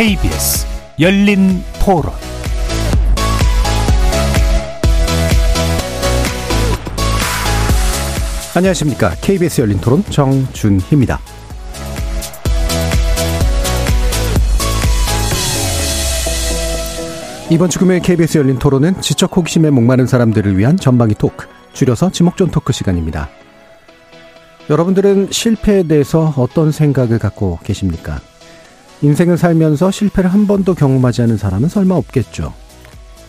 KBS 열린 토론. 안녕하십니까. KBS 열린 토론 정준희입니다. 이번 주 금요일 KBS 열린 토론은 지적 호기심에 목마른 사람들을 위한 전방위 토크, 줄여서 지목전 토크 시간입니다. 여러분들은 실패에 대해서 어떤 생각을 갖고 계십니까? 인생을 살면서 실패를 한 번도 경험하지 않은 사람은 설마 없겠죠.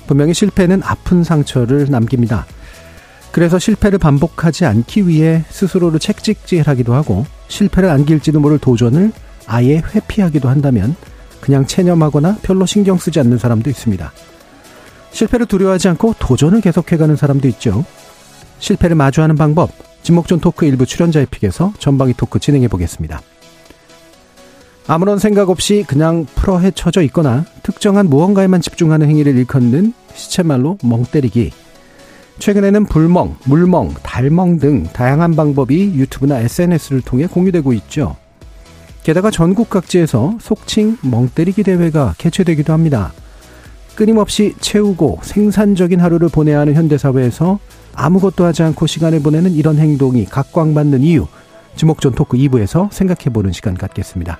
분명히 실패는 아픈 상처를 남깁니다. 그래서 실패를 반복하지 않기 위해 스스로를 책찍질하기도 하고, 실패를 안길지도 모를 도전을 아예 회피하기도 한다면 그냥 체념하거나 별로 신경 쓰지 않는 사람도 있습니다. 실패를 두려워하지 않고 도전을 계속해가는 사람도 있죠. 실패를 마주하는 방법, 지목전 토크 일부 출연자의 픽에서 전방위 토크 진행해보겠습니다. 아무런 생각 없이 그냥 풀어 헤쳐져 있거나 특정한 무언가에만 집중하는 행위를 일컫는 시체말로 멍때리기. 최근에는 불멍, 물멍, 달멍 등 다양한 방법이 유튜브나 SNS를 통해 공유되고 있죠. 게다가 전국 각지에서 속칭 멍때리기 대회가 개최되기도 합니다. 끊임없이 채우고 생산적인 하루를 보내야 하는 현대사회에서 아무것도 하지 않고 시간을 보내는 이런 행동이 각광받는 이유, 지목전 토크 2부에서 생각해보는 시간 갖겠습니다.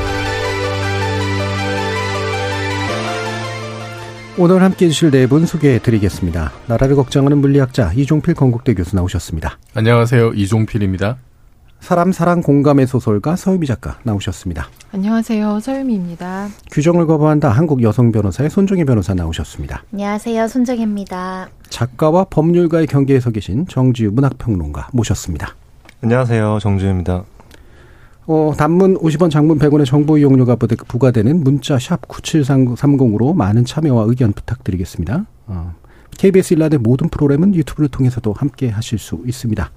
오늘 함께해 주실 네 분 소개해 드리겠습니다. 나라를 걱정하는 물리학자 이종필 건국대 교수 나오셨습니다. 안녕하세요. 이종필입니다. 사람 사랑 공감의 소설가 서유미 작가 나오셨습니다. 안녕하세요. 서유미입니다. 규정을 거부한다 한국 여성 변호사의 손정혜 변호사 나오셨습니다. 안녕하세요. 손정혜입니다. 작가와 법률가의 경계에서 계신 정지우 문학평론가 모셨습니다. 안녕하세요. 정지우입니다. 단문 50원, 장문 100원의 정보 이용료가 부과되는 문자 샵 9730으로 많은 참여와 의견 부탁드리겠습니다. KBS 일라드 모든 프로그램은 유튜브를 통해서도 함께 하실 수 있습니다.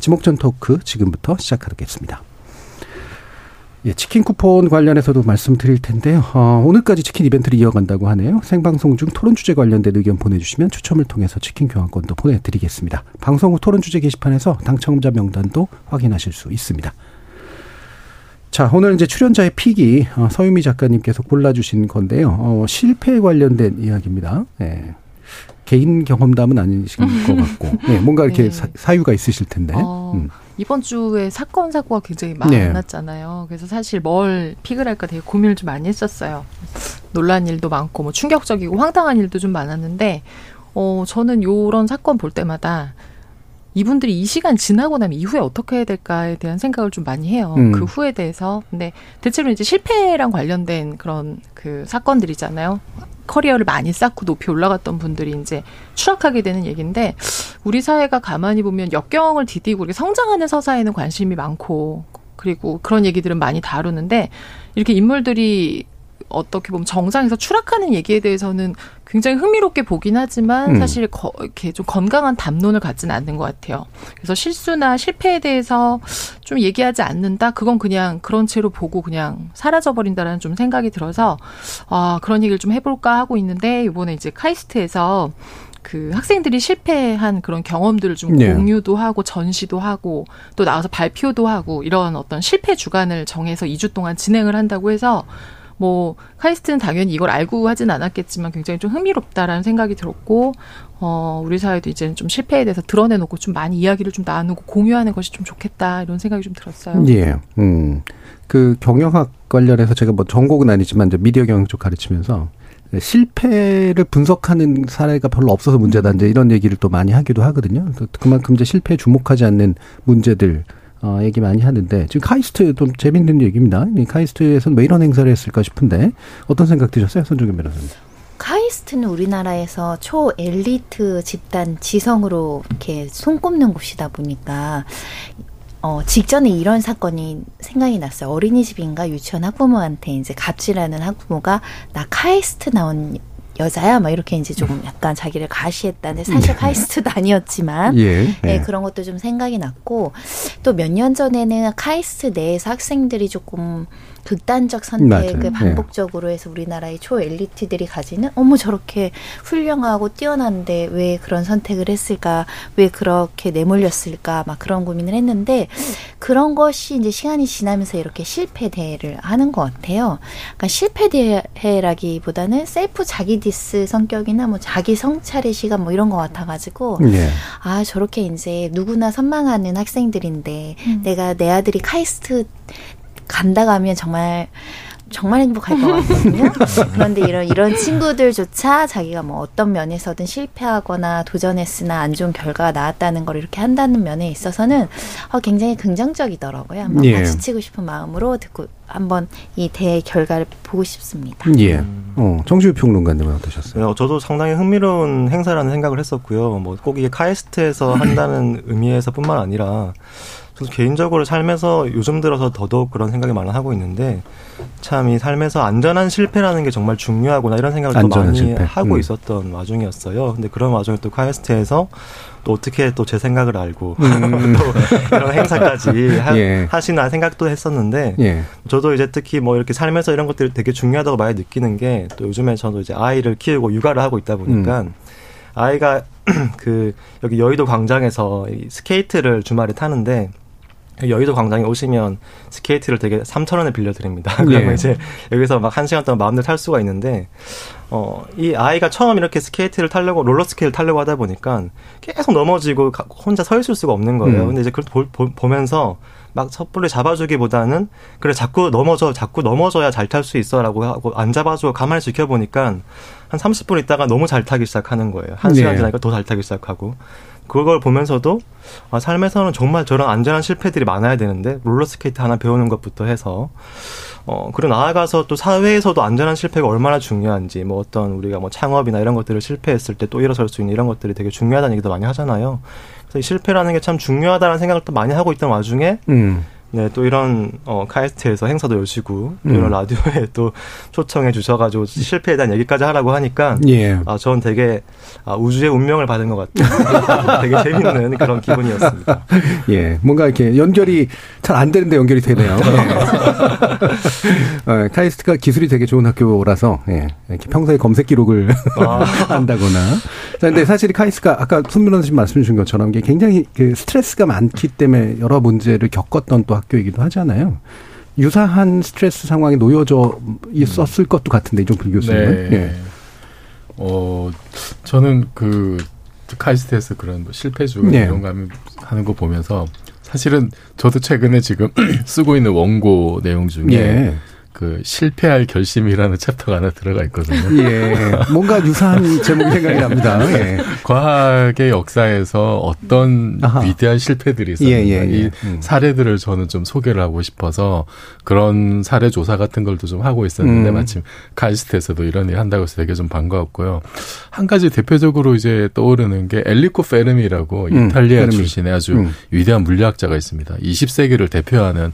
지목전 토크 지금부터 시작하겠습니다. 예, 치킨 쿠폰 관련해서도 말씀드릴 텐데요. 오늘까지 치킨 이벤트를 이어간다고 하네요. 생방송 중 토론 주제 관련된 의견 보내주시면 추첨을 통해서 치킨 교환권도 보내드리겠습니다. 방송 후 토론 주제 게시판에서 당첨자 명단도 확인하실 수 있습니다. 자, 오늘 이제 출연자의 픽이 서유미 작가님께서 골라주신 건데요. 실패에 관련된 이야기입니다. 예. 개인 경험담은 아니신 것 같고, 예, 뭔가 이렇게 네. 사유가 있으실 텐데. 이번 주에 사건, 사고가 굉장히 많았잖아요. 네. 그래서 사실 뭘 픽을 할까 되게 고민을 좀 많이 했었어요. 놀란 일도 많고, 뭐 충격적이고 황당한 일도 좀 많았는데, 저는 이런 사건 볼 때마다 이분들이 이 시간 지나고 나면 이후에 어떻게 해야 될까에 대한 생각을 좀 많이 해요. 그 후에 대해서. 근데 대체로 이제 실패랑 관련된 그런 그 사건들이잖아요. 커리어를 많이 쌓고 높이 올라갔던 분들이 이제 추락하게 되는 얘기인데, 우리 사회가 가만히 보면 역경을 디디고 이렇게 성장하는 서사에는 관심이 많고, 그리고 그런 얘기들은 많이 다루는데, 이렇게 인물들이 어떻게 보면 정상에서 추락하는 얘기에 대해서는 굉장히 흥미롭게 보긴 하지만 사실 이렇게 좀 건강한 담론을 갖지는 않는 것 같아요. 그래서 실수나 실패에 대해서 좀 얘기하지 않는다? 그건 그냥 그런 채로 보고 그냥 사라져버린다라는 좀 생각이 들어서 그런 얘기를 좀 해볼까 하고 있는데, 이번에 이제 카이스트에서 그 학생들이 실패한 그런 경험들을 좀 공유도 하고 전시도 하고 또 나와서 발표도 하고 이런 어떤 실패 주간을 정해서 2주 동안 진행을 한다고 해서, 뭐 카이스트는 당연히 이걸 알고 하진 않았겠지만 굉장히 좀 흥미롭다라는 생각이 들었고, 우리 사회도 이제는 좀 실패에 대해서 드러내놓고 좀 많이 이야기를 좀 나누고 공유하는 것이 좀 좋겠다 이런 생각이 좀 들었어요. 예, 그 경영학 관련해서 제가 뭐 전공은 아니지만 이제 미디어 경영 쪽 가르치면서 실패를 분석하는 사례가 별로 없어서 문제다 이제 이런 얘기를 또 많이 하기도 하거든요. 그만큼 이제 실패에 주목하지 않는 문제들. 얘기 많이 하는데, 지금 카이스트 좀 재밌는 얘기입니다. 카이스트에서는 왜 이런 행사를 했을까 싶은데, 어떤 생각 드셨어요? 손정현 변호사님. 카이스트는 우리나라에서 초엘리트 집단 지성으로 이렇게 손꼽는 곳이다 보니까, 직전에 이런 사건이 생각이 났어요. 어린이집인가 유치원 학부모한테 이제 갑질하는 학부모가 나 카이스트 나온 여자야 막 이렇게 이제 조금 약간 자기를 가시했다는데 사실 카이스트도 아니었지만 예, 그런 것도 좀 생각이 났고, 또 몇 년 전에는 카이스트 내에서 학생들이 조금 극단적 선택을 반복적으로 해서 우리나라의 초엘리트들이 가지는 저렇게 훌륭하고 뛰어난데 왜 그런 선택을 했을까, 왜 그렇게 내몰렸을까, 막 그런 고민을 했는데 그런 것이 이제 시간이 지나면서 이렇게 실패 대회를 하는 것 같아요. 그러니까 실패 대회라기보다는 셀프 자기 디스 성격이나 자기 성찰의 시간 이런 것 같아가지고 아 저렇게 이제 누구나 선망하는 학생들인데 내가 내 아들이 카이스트 간다 가면 정말 행복할 것 같거든요. 그런데 이런 친구들조차 자기가 어떤 면에서든 실패하거나 도전했으나 안 좋은 결과가 나왔다는 걸 이렇게 한다는 면에 있어서는 굉장히 긍정적이더라고요. 한번 같이 치고 싶은 마음으로 듣고 한번 이 대회 결과를 보고 싶습니다. 예. 정지우 평론가님은 어떠셨어요? 저도 상당히 흥미로운 행사라는 생각을 했었고요. 꼭 이게 카이스트에서 한다는 의미에서뿐만 아니라 저도 개인적으로 삶에서 요즘 들어서 더더욱 그런 생각이 많이 하고 있는데, 참 이 삶에서 안전한 실패라는 게 정말 중요하구나 이런 생각을 또 많이 하고 있었던 와중이었어요. 근데 그런 와중에 또 카이스트에서 또 어떻게 또 제 생각을 알고 또 이런 행사까지 하시나 생각도 했었는데 저도 이제 특히 이렇게 삶에서 이런 것들이 되게 중요하다고 많이 느끼는 게, 또 요즘에 저도 이제 아이를 키우고 육아를 하고 있다 보니까 아이가 여기 여의도 광장에서 스케이트를 주말에 타는데, 여의도 광장에 오시면 스케이트를 되게 3,000원에 빌려드립니다. 그러면 이제 여기서 막 1시간 동안 마음대로 탈 수가 있는데, 이 아이가 처음 이렇게 스케이트를 타려고, 롤러스케이트를 타려고 하다 보니까 계속 넘어지고 혼자 서 있을 수가 없는 거예요. 근데 이제 그걸 보면서 막 섣불리 잡아주기보다는, 그래 자꾸 넘어져야 잘 탈 수 있어라고 하고 안 잡아주고 가만히 지켜보니까 한 30분 있다가 너무 잘 타기 시작하는 거예요. 1시간 지나니까 더 잘 타기 시작하고. 그걸 보면서도 삶에서는 정말 저런 안전한 실패들이 많아야 되는데, 롤러스케이트 하나 배우는 것부터 해서 그리고 나아가서 또 사회에서도 안전한 실패가 얼마나 중요한지, 어떤 우리가 창업이나 이런 것들을 실패했을 때 또 일어설 수 있는 이런 것들이 되게 중요하다는 얘기도 많이 하잖아요. 그래서 이 실패라는 게 참 중요하다는 생각을 또 많이 하고 있던 와중에 네, 또 이런 카이스트에서 행사도 여시고 이런 라디오에 또 초청해 주셔가지고 실패에 대한 얘기까지 하라고 하니까 저는 되게 우주의 운명을 받은 것 같아요. 되게 재밌는 그런 기분이었습니다. 예, 뭔가 이렇게 연결이 잘 안 되는데 연결이 되네요. 카이스트가 기술이 되게 좋은 학교라서 이렇게 평소에 검색 기록을 한다거나. 그런데 사실 카이스트가 아까 손 변호사님 말씀 주신 것처럼 이게 굉장히 스트레스가 많기 때문에 여러 문제를 겪었던 또 학교이기도 하잖아요. 유사한 스트레스 상황에 놓여져 있었을 것도 같은데, 이종필 교수님은. 저는 카이스트에서 그런 실패주의나 이런 거 하는 거 보면서 사실은 저도 최근에 지금 쓰고 있는 원고 내용 중에 실패할 결심이라는 챕터가 하나 들어가 있거든요. 뭔가 유사한 제목이 생각이 납니다. 과학의 역사에서 어떤 위대한 실패들이 있었는가. 이 사례들을 저는 좀 소개를 하고 싶어서 그런 사례 조사 같은 걸도 좀 하고 있었는데 마침 카이스트에서도 이런 일 한다고 해서 되게 좀 반가웠고요. 한 가지 대표적으로 이제 떠오르는 게 엔리코 페르미라고 이탈리아 출신의 아주 위대한 물리학자가 있습니다. 20세기를 대표하는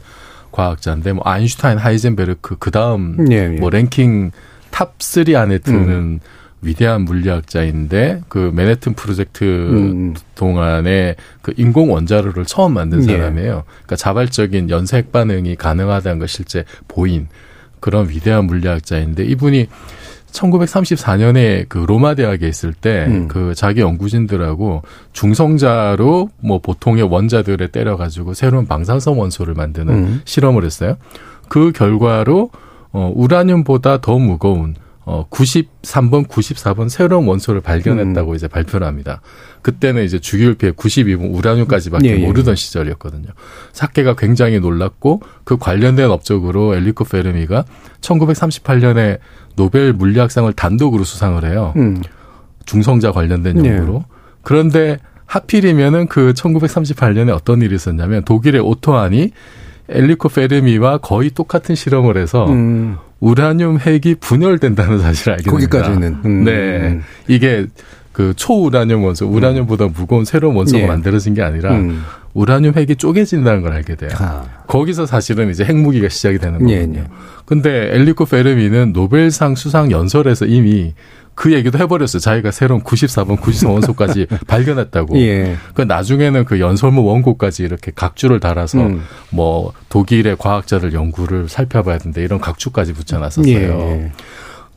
과학자인데 아인슈타인, 하이젠베르크 그다음 랭킹 탑 3 안에 드는 위대한 물리학자인데 맨해튼 프로젝트 동안에 인공 원자로를 처음 만든 사람이에요. 그러니까 자발적인 연색 반응이 가능하다는 걸 실제 보인 그런 위대한 물리학자인데, 이분이 1934년에 로마 대학에 있을 때 자기 연구진들하고 중성자로 보통의 원자들을 때려가지고 새로운 방사성 원소를 만드는 실험을 했어요. 그 결과로 우라늄보다 더 무거운 93번, 94번 새로운 원소를 발견했다고 이제 발표를 합니다. 그때는 이제 주기율표에 92번 우라늄까지밖에 모르던 시절이었거든요. 사케가 굉장히 놀랐고, 그 관련된 업적으로 엔리코 페르미가 1938년에 노벨 물리학상을 단독으로 수상을 해요. 중성자 관련된 연구로. 그런데 하필이면은 1938년에 어떤 일이 있었냐면, 독일의 오토 하니 엔리코 페르미와 거의 똑같은 실험을 해서 우라늄 핵이 분열된다는 사실을 알게 됩니다. 거기까지는. 네. 이게 초우라늄 원소, 우라늄보다 무거운 새로운 원소가 만들어진 게 아니라 우라늄 핵이 쪼개진다는 걸 알게 돼요. 거기서 사실은 이제 핵무기가 시작이 되는 거거든요. 근데 엔리코 페르미는 노벨상 수상 연설에서 이미 그 얘기도 해버렸어요. 자기가 새로운 94번, 93 원소까지 발견했다고. 예. 그러니까 나중에는 그 연설문 원고까지 이렇게 각주를 달아서 뭐 독일의 과학자들 연구를 살펴봐야 된다 이런 각주까지 붙여놨었어요. 예.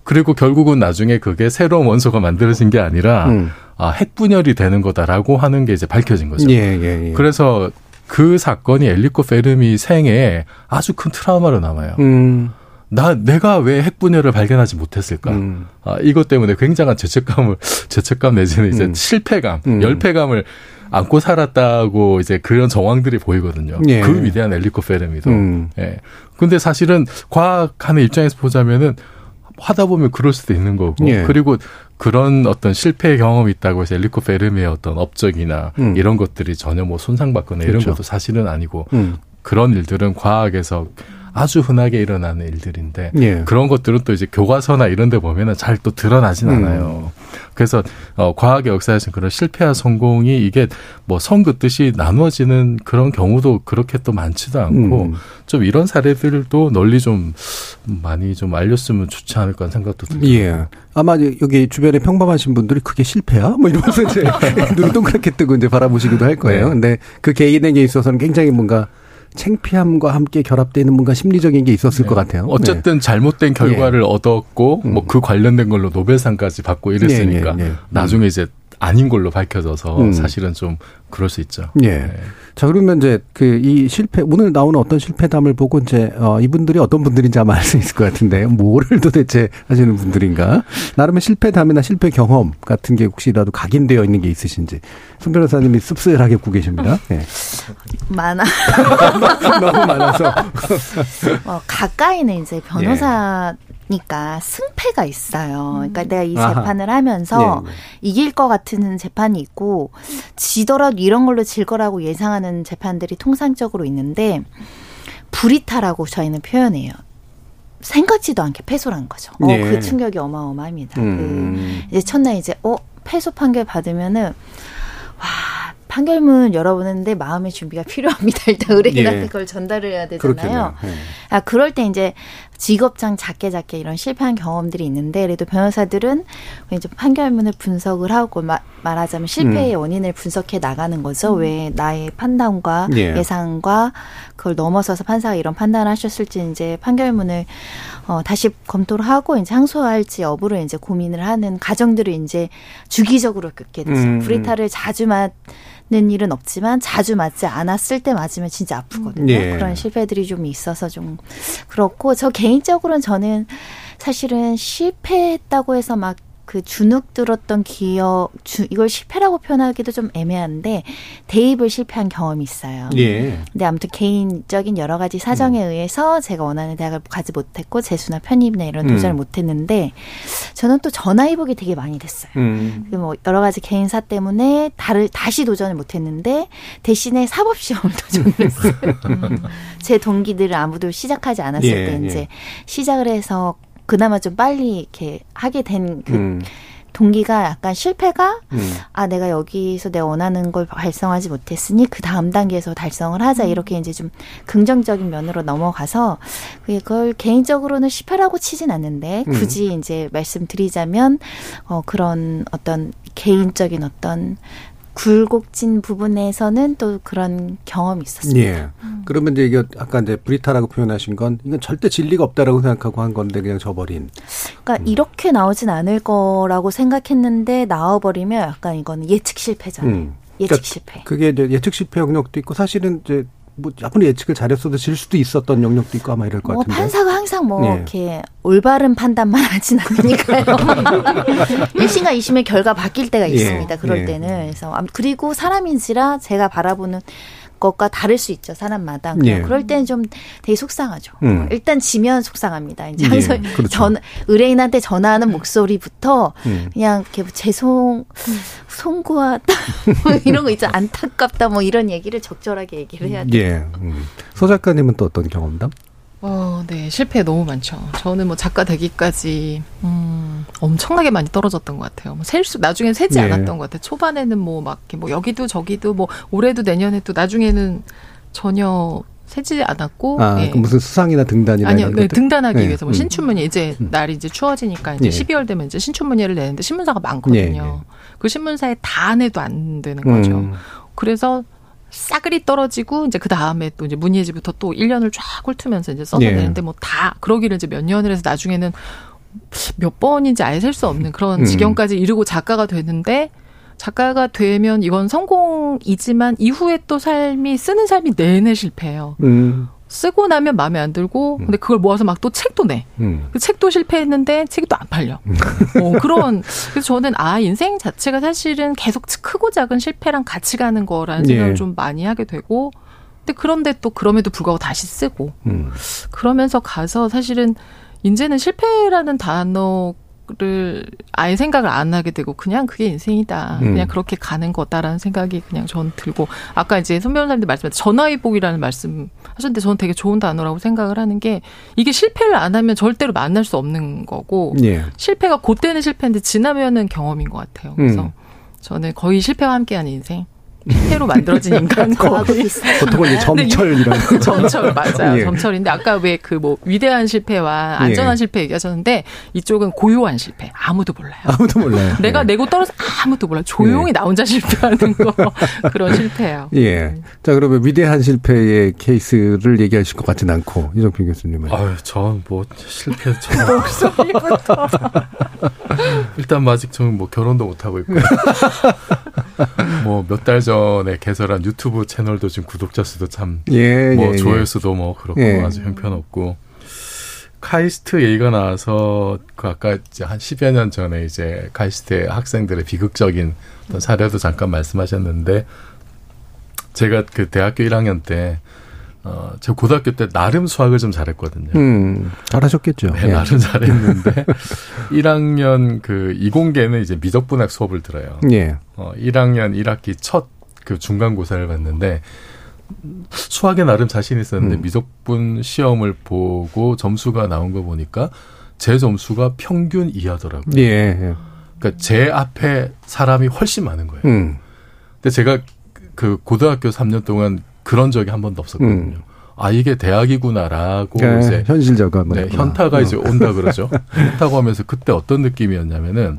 그리고 결국은 나중에 그게 새로운 원소가 만들어진 게 아니라 아, 핵분열이 되는 거다라고 하는 게 이제 밝혀진 거죠. 예, 예, 예. 그래서 그 사건이 엔리코 페르미 생애에 아주 큰 트라우마로 남아요. 내가 왜 핵분열을 발견하지 못했을까? 아, 이것 때문에 굉장한 죄책감 내지는 이제 실패감, 열패감을 안고 살았다고 이제 그런 정황들이 보이거든요. 예. 그 위대한 엔리코 페르미도. 예. 근데 사실은 과학하는 입장에서 보자면은 하다 보면 그럴 수도 있는 거고. 예. 그리고 그런 어떤 실패 경험이 있다고 해서 엔리코 페르미의 어떤 업적이나 이런 것들이 전혀 뭐 손상받거나 그렇죠. 이런 것도 사실은 아니고 그런 일들은 과학에서 아주 흔하게 일어나는 일들인데 예. 그런 것들은 또 이제 교과서나 이런 데 보면 잘 또 드러나진 않아요. 그래서 과학의 역사에서는 그런 실패와 성공이 이게 뭐 성그 뜻이 나눠지는 그런 경우도 그렇게 또 많지도 않고 좀 이런 사례들도 널리 좀 많이 좀 알렸으면 좋지 않을까 하는 생각도 듭니다. 예. 아마 여기 주변에 평범하신 분들이 그게 실패야? 뭐 이러면서 이제 눈을 동그랗게 뜨고 이제 바라보시기도 할 거예요. 네. 근데 그 개인에게 있어서는 굉장히 뭔가 창피함과 함께 결합되는 뭔가 심리적인 게 있었을 네. 것 같아요. 어쨌든 네. 잘못된 결과를 예. 얻었고 뭐 그 관련된 걸로 노벨상까지 받고 이랬으니까 예. 나중에 이제 아닌 걸로 밝혀져서 사실은 좀 그럴 수 있죠. 예. 네. 자 그러면 이제 그 이 실패 오늘 나오는 어떤 실패담을 보고 이제 이분들이 어떤 분들인지 아마 알 수 있을 것 같은데 뭐를 도대체 하시는 분들인가? 나름의 실패담이나 실패 경험 같은 게 혹시라도 각인되어 있는 게 있으신지 손 변호사님이 씁쓸하게 웃고 계십니다. 네. 많아. 너무 많아서. 가까이는 이제 변호사. 예. 그러니까 승패가 있어요. 그러니까 내가 이 재판을 하면서 네. 이길 것 같은 재판이 있고 지더라도 이런 걸로 질 거라고 예상하는 재판들이 통상적으로 있는데 불이타라고 저희는 표현해요. 생각지도 않게 패소를 한 거죠. 네. 그 충격이 어마어마합니다. 그 이제 첫날 이제 패소 판결 받으면은 판결문 열어보는데 마음의 준비가 필요합니다. 일단 의뢰인한테 그걸 전달을 해야 되잖아요. 아, 그럴 때 이제 직업장 작게 이런 실패한 경험들이 있는데 그래도 변호사들은 이제 판결문을 분석을 하고 말하자면 실패의 원인을 분석해 나가는 거죠. 왜 나의 판단과 예상과 그걸 넘어서서 판사가 이런 판단을 하셨을지 이제 판결문을 다시 검토를 하고 이제 항소할지 여부를 이제 고민을 하는 과정들을 이제 주기적으로 겪게 되죠. 브리타를 자주 맞는 일은 없지만 자주 맞지 않았을 때 맞으면 진짜 아프거든요. 예. 그런 실패들이 좀 있어서 좀 그렇고 저 개인적으로는 저는 사실은 실패했다고 해서 막 그 주눅 들었던 이걸 실패라고 표현하기도 좀 애매한데 대입을 실패한 경험이 있어요. 예. 근데 아무튼 개인적인 여러 가지 사정에 의해서 제가 원하는 대학을 가지 못했고 재수나 편입이나 이런 도전을 못했는데 저는 또 전화위복이 되게 많이 됐어요. 뭐 여러 가지 개인사 때문에 다시 도전을 못했는데 대신에 사법시험을 도전을 했어요. 제 동기들은 아무도 시작하지 않았을 때 이제 시작을 해서 그나마 좀 빨리 이렇게 하게 된 그 동기가 약간 실패가 내가 여기서 내가 원하는 걸 달성하지 못했으니 그 다음 단계에서 달성을 하자 이렇게 이제 좀 긍정적인 면으로 넘어가서 그걸 개인적으로는 실패라고 치진 않는데 굳이 이제 말씀드리자면 그런 어떤 개인적인 어떤 굴곡진 부분에서는 또 그런 경험이 있었습니다. 예. 그러면 이제 이게 아까 이제 브리타라고 표현하신 건 이건 절대 진리가 없다라고 생각하고 한 건데 그냥 져버린. 그러니까 이렇게 나오진 않을 거라고 생각했는데 나와버리면 약간 이건 예측 실패잖아요. 예측 그러니까 실패. 그게 이제 예측 실패 영역도 있고 사실은 이제 뭐 아무리 예측을 잘했어도 질 수도 있었던 영역도 있고 아마 이럴 것 같은데. 판사가 항상 이렇게 올바른 판단만 하진 않으니까요. 1심과 2심의 결과 바뀔 때가 있습니다. 그럴 때는. 그래서 그리고 사람인지라 제가 바라보는 것과 다를 수 있죠. 사람마다. 그럴 때는 좀 되게 속상하죠. 일단 지면 속상합니다. 이제 항상 그렇죠. 의뢰인한테 전화하는 목소리부터 그냥 이렇게 송구하다 뭐 이런 거 있잖아요. 안타깝다 뭐 이런 얘기를 적절하게 얘기를 해야 돼요. 서 작가님은 또 어떤 경험담? 네. 실패 너무 많죠. 저는 뭐 작가 되기까지 엄청나게 많이 떨어졌던 것 같아요. 나중엔 세지 않았던 것 같아요. 초반에는 뭐 막 여기도 저기도 올해도 내년에도 나중에는 전혀 새지 않았고. 아, 예. 무슨 수상이나 등단이나 아니요, 네, 등단하기 예. 위해서 뭐 신춘문예 이제 날이 이제 추워지니까 이제 예. 12월 되면 이제 신춘문예를 내는데 신문사가 많거든요. 예. 그 신문사에 다 내도 안 되는 거죠. 그래서 싸그리 떨어지고 이제 그 다음에 또 이제 문예지부터 또 1년을 쫙 훑으면서 이제 써서 내는데 예. 뭐 다 그러기를 이제 몇 년을 해서 나중에는 몇 번인지 아예 셀 수 없는 그런 지경까지 이르고 작가가 되는데. 작가가 되면 이건 성공이지만 이후에 또 삶이 쓰는 삶이 내내 실패해요. 쓰고 나면 마음에 안 들고 근데 그걸 모아서 막 또 책도 내. 그 책도 실패했는데 책이 또 안 팔려. 그런 그래서 저는 아 인생 자체가 사실은 계속 크고 작은 실패랑 같이 가는 거라는 생각을 예. 좀 많이 하게 되고 그런데 또 그럼에도 불구하고 다시 쓰고 그러면서 가서 사실은 이제는 실패라는 단어 를 아예 생각을 안 하게 되고 그냥 그게 인생이다. 그냥 그렇게 가는 거다라는 생각이 그냥 전 들고 아까 이제 손 변호사님들 말씀하신 전화위복이라는 말씀 하셨는데 저는 되게 좋은 단어라고 생각을 하는 게 이게 실패를 안 하면 절대로 만날 수 없는 거고 예. 실패가 그때는 실패인데 지나면은 경험인 것 같아요. 그래서 저는 거의 실패와 함께하는 인생. 실패로 만들어진 인간 거의 보통은 이제 점철이라는 점철 맞아요. 예. 점철인데 아까 왜 그 뭐 위대한 실패와 안전한 예. 실패 얘기하셨는데 이쪽은 고요한 실패 아무도 몰라요. 아무도 몰라요. 내가 내고 떨어서 아무도 몰라요. 조용히 예. 나 혼자 실패하는 거 그런 실패예요. 예. 자 그러면 위대한 실패의 케이스를 얘기하실 것 같진 않고 이종필 교수님은. 아유 전 뭐 실패 전 목소리부터 일단 아직 저는 뭐 결혼도 못 하고 있고 뭐 몇 달 전. 개설한 유튜브 채널도 지금 구독자 수도 참 뭐 조회수도 뭐 그렇고 아주 형편없고 카이스트 얘기가 나와서 그 아까 이제 한 10여 년 전에 이제 카이스트 학생들의 비극적인 어떤 사례도 잠깐 말씀하셨는데 제가 그 대학교 1학년 때 제가 고등학교 때 나름 수학을 좀 잘했거든요. 잘하셨겠죠. 네, 나름 잘했는데 1학년 그 이공계는 이제 미적분학 수업을 들어요. 예. 1학년 1학기 첫 그 중간고사를 봤는데 수학에 나름 자신 있었는데 미적분 시험을 보고 점수가 나온 거 보니까 제 점수가 평균 이하더라고요. 예, 예. 그러니까 제 앞에 사람이 훨씬 많은 거예요. 근데 제가 그 고등학교 3년 동안 그런 적이 한 번도 없었거든요. 아 이게 대학이구나라고 네, 이제 현실적으로 네, 현타가 이제 온다 그러죠. 현타고 하면서 그때 어떤 느낌이었냐면은.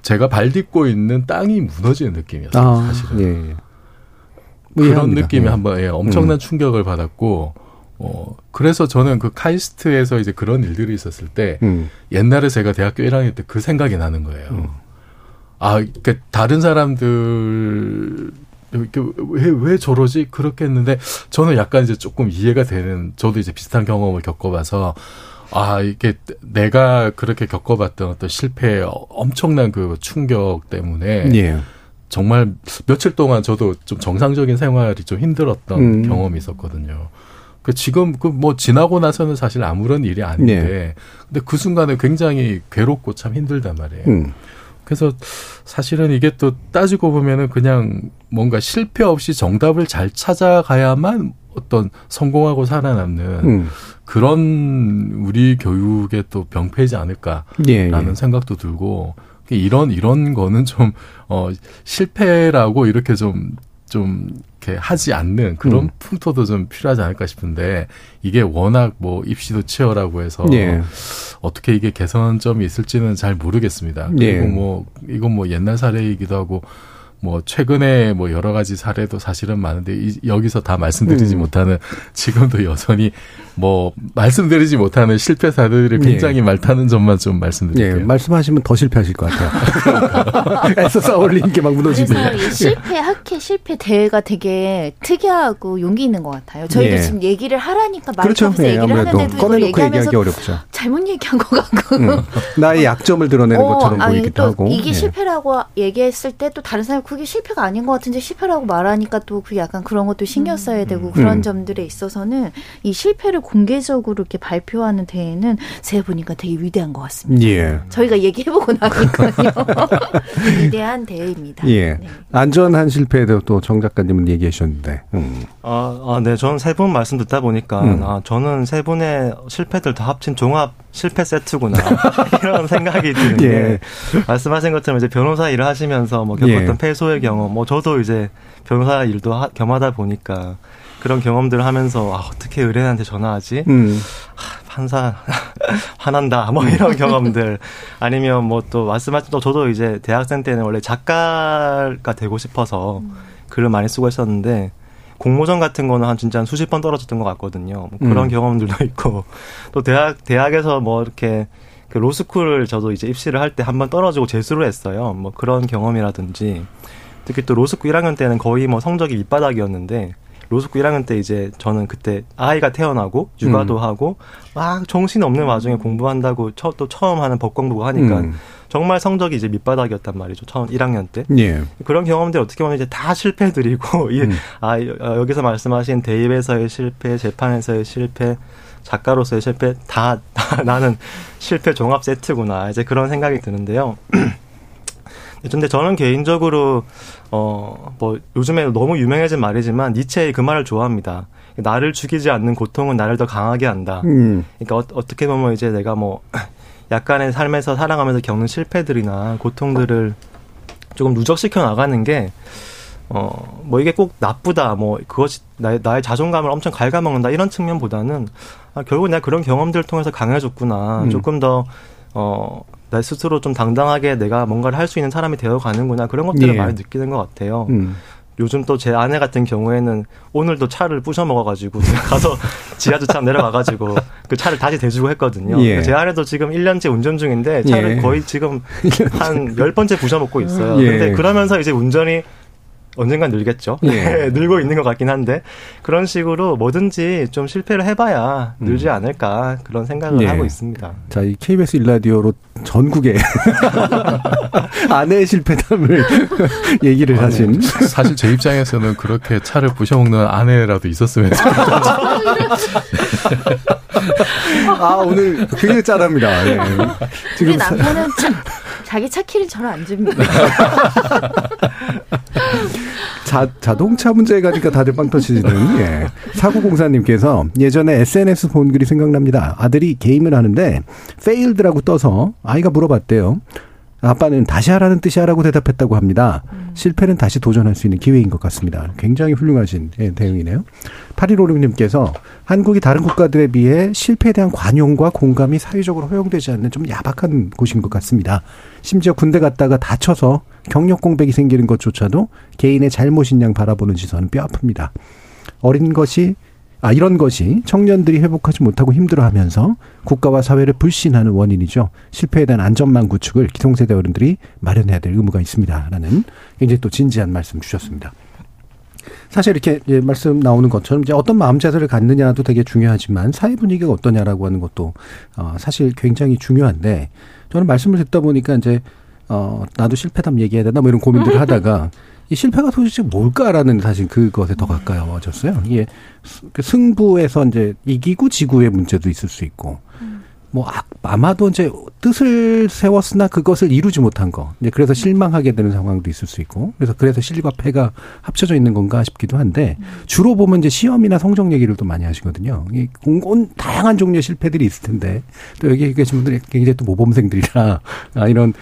제가 발 딛고 있는 땅이 무너지는 느낌이었어요. 아, 사실은. 예, 예. 그런 느낌이 예. 한번 예, 엄청난 충격을 받았고 그래서 저는 그 카이스트에서 이제 그런 일들이 있었을 때 옛날에 제가 대학교 1학년 때 그 생각이 나는 거예요. 아, 그러니까 다른 사람들 왜 저러지? 그렇게 했는데 저는 약간 이제 조금 이해가 되는 저도 이제 비슷한 경험을 겪어봐서 아, 이게 내가 그렇게 겪어봤던 어떤 실패의 엄청난 그 충격 때문에 예. 정말 며칠 동안 저도 좀 정상적인 생활이 좀 힘들었던 경험이 있었거든요. 그 지금 그 뭐 지나고 나서는 사실 아무런 일이 아닌데, 예. 근데 그 순간에 굉장히 괴롭고 참 힘들단 말이에요. 그래서 사실은 이게 또 따지고 보면은 그냥 뭔가 실패 없이 정답을 잘 찾아가야만 어떤 성공하고 살아남는 그런 우리 교육에 또 병폐지 않을까라는 예, 예. 생각도 들고 이런 거는 좀 실패라고 이렇게 좀 이렇게 하지 않는 그런 풍토도 좀 필요하지 않을까 싶은데 이게 워낙 뭐 입시도 치열하고 해서 예. 어떻게 이게 개선점이 있을지는 잘 모르겠습니다. 그리고 예. 뭐 이건 뭐 옛날 사례이기도 하고. 뭐 최근에 뭐 여러 가지 사례도 사실은 많은데 여기서 다 말씀드리지 못하는 지금도 여전히 뭐 말씀드리지 못하는 실패 사례들이 굉장히 예. 많다는 점만 좀 말씀드릴게요. 예, 말씀하시면 더 실패하실 것 같아요. 애써 쌓아올린 게 막 무너지네요. 실패 학회 실패 대회가 되게 특이하고 용기 있는 것 같아요. 저희도 예. 지금 얘기를 하라니까 말하면서 그렇죠. 예, 얘기를 하는데도 꺼내놓고 얘기하기 어렵죠. 잘못 얘기한 것 같고 나의 약점을 드러내는 것처럼 보이기도 하고 이게 예. 실패라고 얘기했을 때 또 다른 사람이 그게 실패가 아닌 것 같은데 실패라고 말하니까 또 그 약간 그런 것도 신경 써야 되고 그런 점들에 있어서는 이 실패를 공개적으로 이렇게 발표하는 대회는 제가 보니까 되게 위대한 것 같습니다. 예. 저희가 얘기해보고 나니까요. 위대한 대회입니다. 예. 네. 안전한 실패에도 또 정 작가님은 얘기해 주셨는데. 네. 저는 세 분 말씀 듣다 보니까 저는 세 분의 실패들 다 합친 종합 실패 세트구나. 이런 생각이 드는데 예. 말씀하신 것처럼 이제 변호사 일을 하시면서 뭐 겪었던 패소의 경험, 뭐 저도 이제 변호사 일도 겸하다 보니까 그런 경험들을 하면서 아, 어떻게 의뢰인한테 전화하지? 판사 화난다 뭐 이런 경험들 아니면 뭐 또 말씀하신 또 저도 이제 대학생 때는 원래 작가가 되고 싶어서 글을 많이 쓰고 있었는데 공모전 같은 거는 한 수십 번 떨어졌던 것 같거든요. 뭐 그런 경험들도 있고 또 대학에서 뭐 이렇게 그 로스쿨을 저도 이제 입시를 할 때 한 번 떨어지고 재수를 했어요. 뭐 그런 경험이라든지 특히 또 로스쿨 1학년 때는 거의 뭐 성적이 밑바닥이었는데 로스쿨 1학년 때 이제 저는 그때 아이가 태어나고 육아도 하고 막 정신 없는 와중에 공부한다고 또 처음 하는 법 공부 하니까 정말 성적이 이제 밑바닥이었단 말이죠. 처음 1학년 때. 예. 그런 경험들 어떻게 보면 이제 다 실패들이고 아 여기서 말씀하신 대입에서의 실패, 재판에서의 실패, 작가로서의 실패 다 나는 실패 종합 세트구나. 이제 그런 생각이 드는데요. 근데 저는 개인적으로 뭐 요즘에 너무 유명해진 말이지만 니체의 그 말을 좋아합니다. 나를 죽이지 않는 고통은 나를 더 강하게 한다. 그러니까 어떻게 보면 이제 내가 뭐 약간의 삶에서 살아가면서 겪는 실패들이나 고통들을 조금 누적시켜 나가는 게 뭐 이게 꼭 나쁘다, 뭐 그것이 나의 자존감을 엄청 갉아먹는다 이런 측면보다는 아, 결국 내가 그런 경험들을 통해서 강해졌구나. 조금 더 나 스스로 좀 당당하게 내가 뭔가를 할 수 있는 사람이 되어가는구나. 그런 것들을 많이 느끼는 것 같아요. 요즘 또 제 아내 같은 경우에는 오늘도 차를 부셔 먹어가지고 가서 지하주차 내려가가지고 그 차를 다시 대주고 했거든요. 예. 제 아내도 지금 1년째 운전 중인데 차를 거의 지금 한 10번째 부셔 먹고 있어요. 근데 그러면서 이제 운전이 언젠간 늘겠죠. 늘고 있는 것 같긴 한데 그런 식으로 뭐든지 좀 실패를 해봐야 늘지 않을까 그런 생각을 하고 있습니다. 자, 이 KBS 일라디오로 전국에 아내의 실패담을 얘기를 하신 사실 제 입장에서는 그렇게 차를 부셔먹는 아내라도 있었으면 아 오늘 굉장히 짠합니다. 네. 지금 우리 남편은 자기 차 키를 저를 안 줍니다. 자동차 문제가 니까 다들 빵 터지는 예. 4904님께서 예전에 SNS 본 글이 생각납니다. 아들이 게임을 하는데 failed라고 떠서 아이가 물어봤대요. 아빠는 다시 하라는 뜻이야라고 대답했다고 합니다. 실패는 다시 도전할 수 있는 기회인 것 같습니다. 굉장히 훌륭하신 대응이네요. 8156님께서 한국이 다른 국가들에 비해 실패에 대한 관용과 공감이 사회적으로 허용되지 않는 좀 야박한 곳인 것 같습니다. 심지어 군대 갔다가 다쳐서 경력 공백이 생기는 것조차도 개인의 잘못인 양 바라보는 시선은 뼈아픕니다. 이런 것이 청년들이 회복하지 못하고 힘들어하면서 국가와 사회를 불신하는 원인이죠. 실패에 대한 안전망 구축을 기성세대 어른들이 마련해야 될 의무가 있습니다. 라는 굉장히 또 진지한 말씀 주셨습니다. 사실 이렇게 말씀 나오는 것처럼 이제 어떤 마음자세를 갖느냐도 되게 중요하지만 사회 분위기가 어떠냐라고 하는 것도 사실 굉장히 중요한데 저는 말씀을 듣다 보니까 이제 나도 실패담 얘기해야 되나 뭐 이런 고민들을 하다가 이 실패가 도대체 뭘까라는 사실 그것에 더 가까워졌어요. 이게 승부에서 이제 이기고 지구의 문제도 있을 수 있고, 뭐 아마도 이제 뜻을 세웠으나 그것을 이루지 못한 거, 이제 그래서 실망하게 되는 상황도 있을 수 있고, 그래서 실과 패가 합쳐져 있는 건가 싶기도 한데 주로 보면 이제 시험이나 성적 얘기를 또 많이 하시거든요. 이 다양한 종류의 실패들이 있을 텐데 또 여기 계신 분들이 굉장히 또 모범생들이라 이런.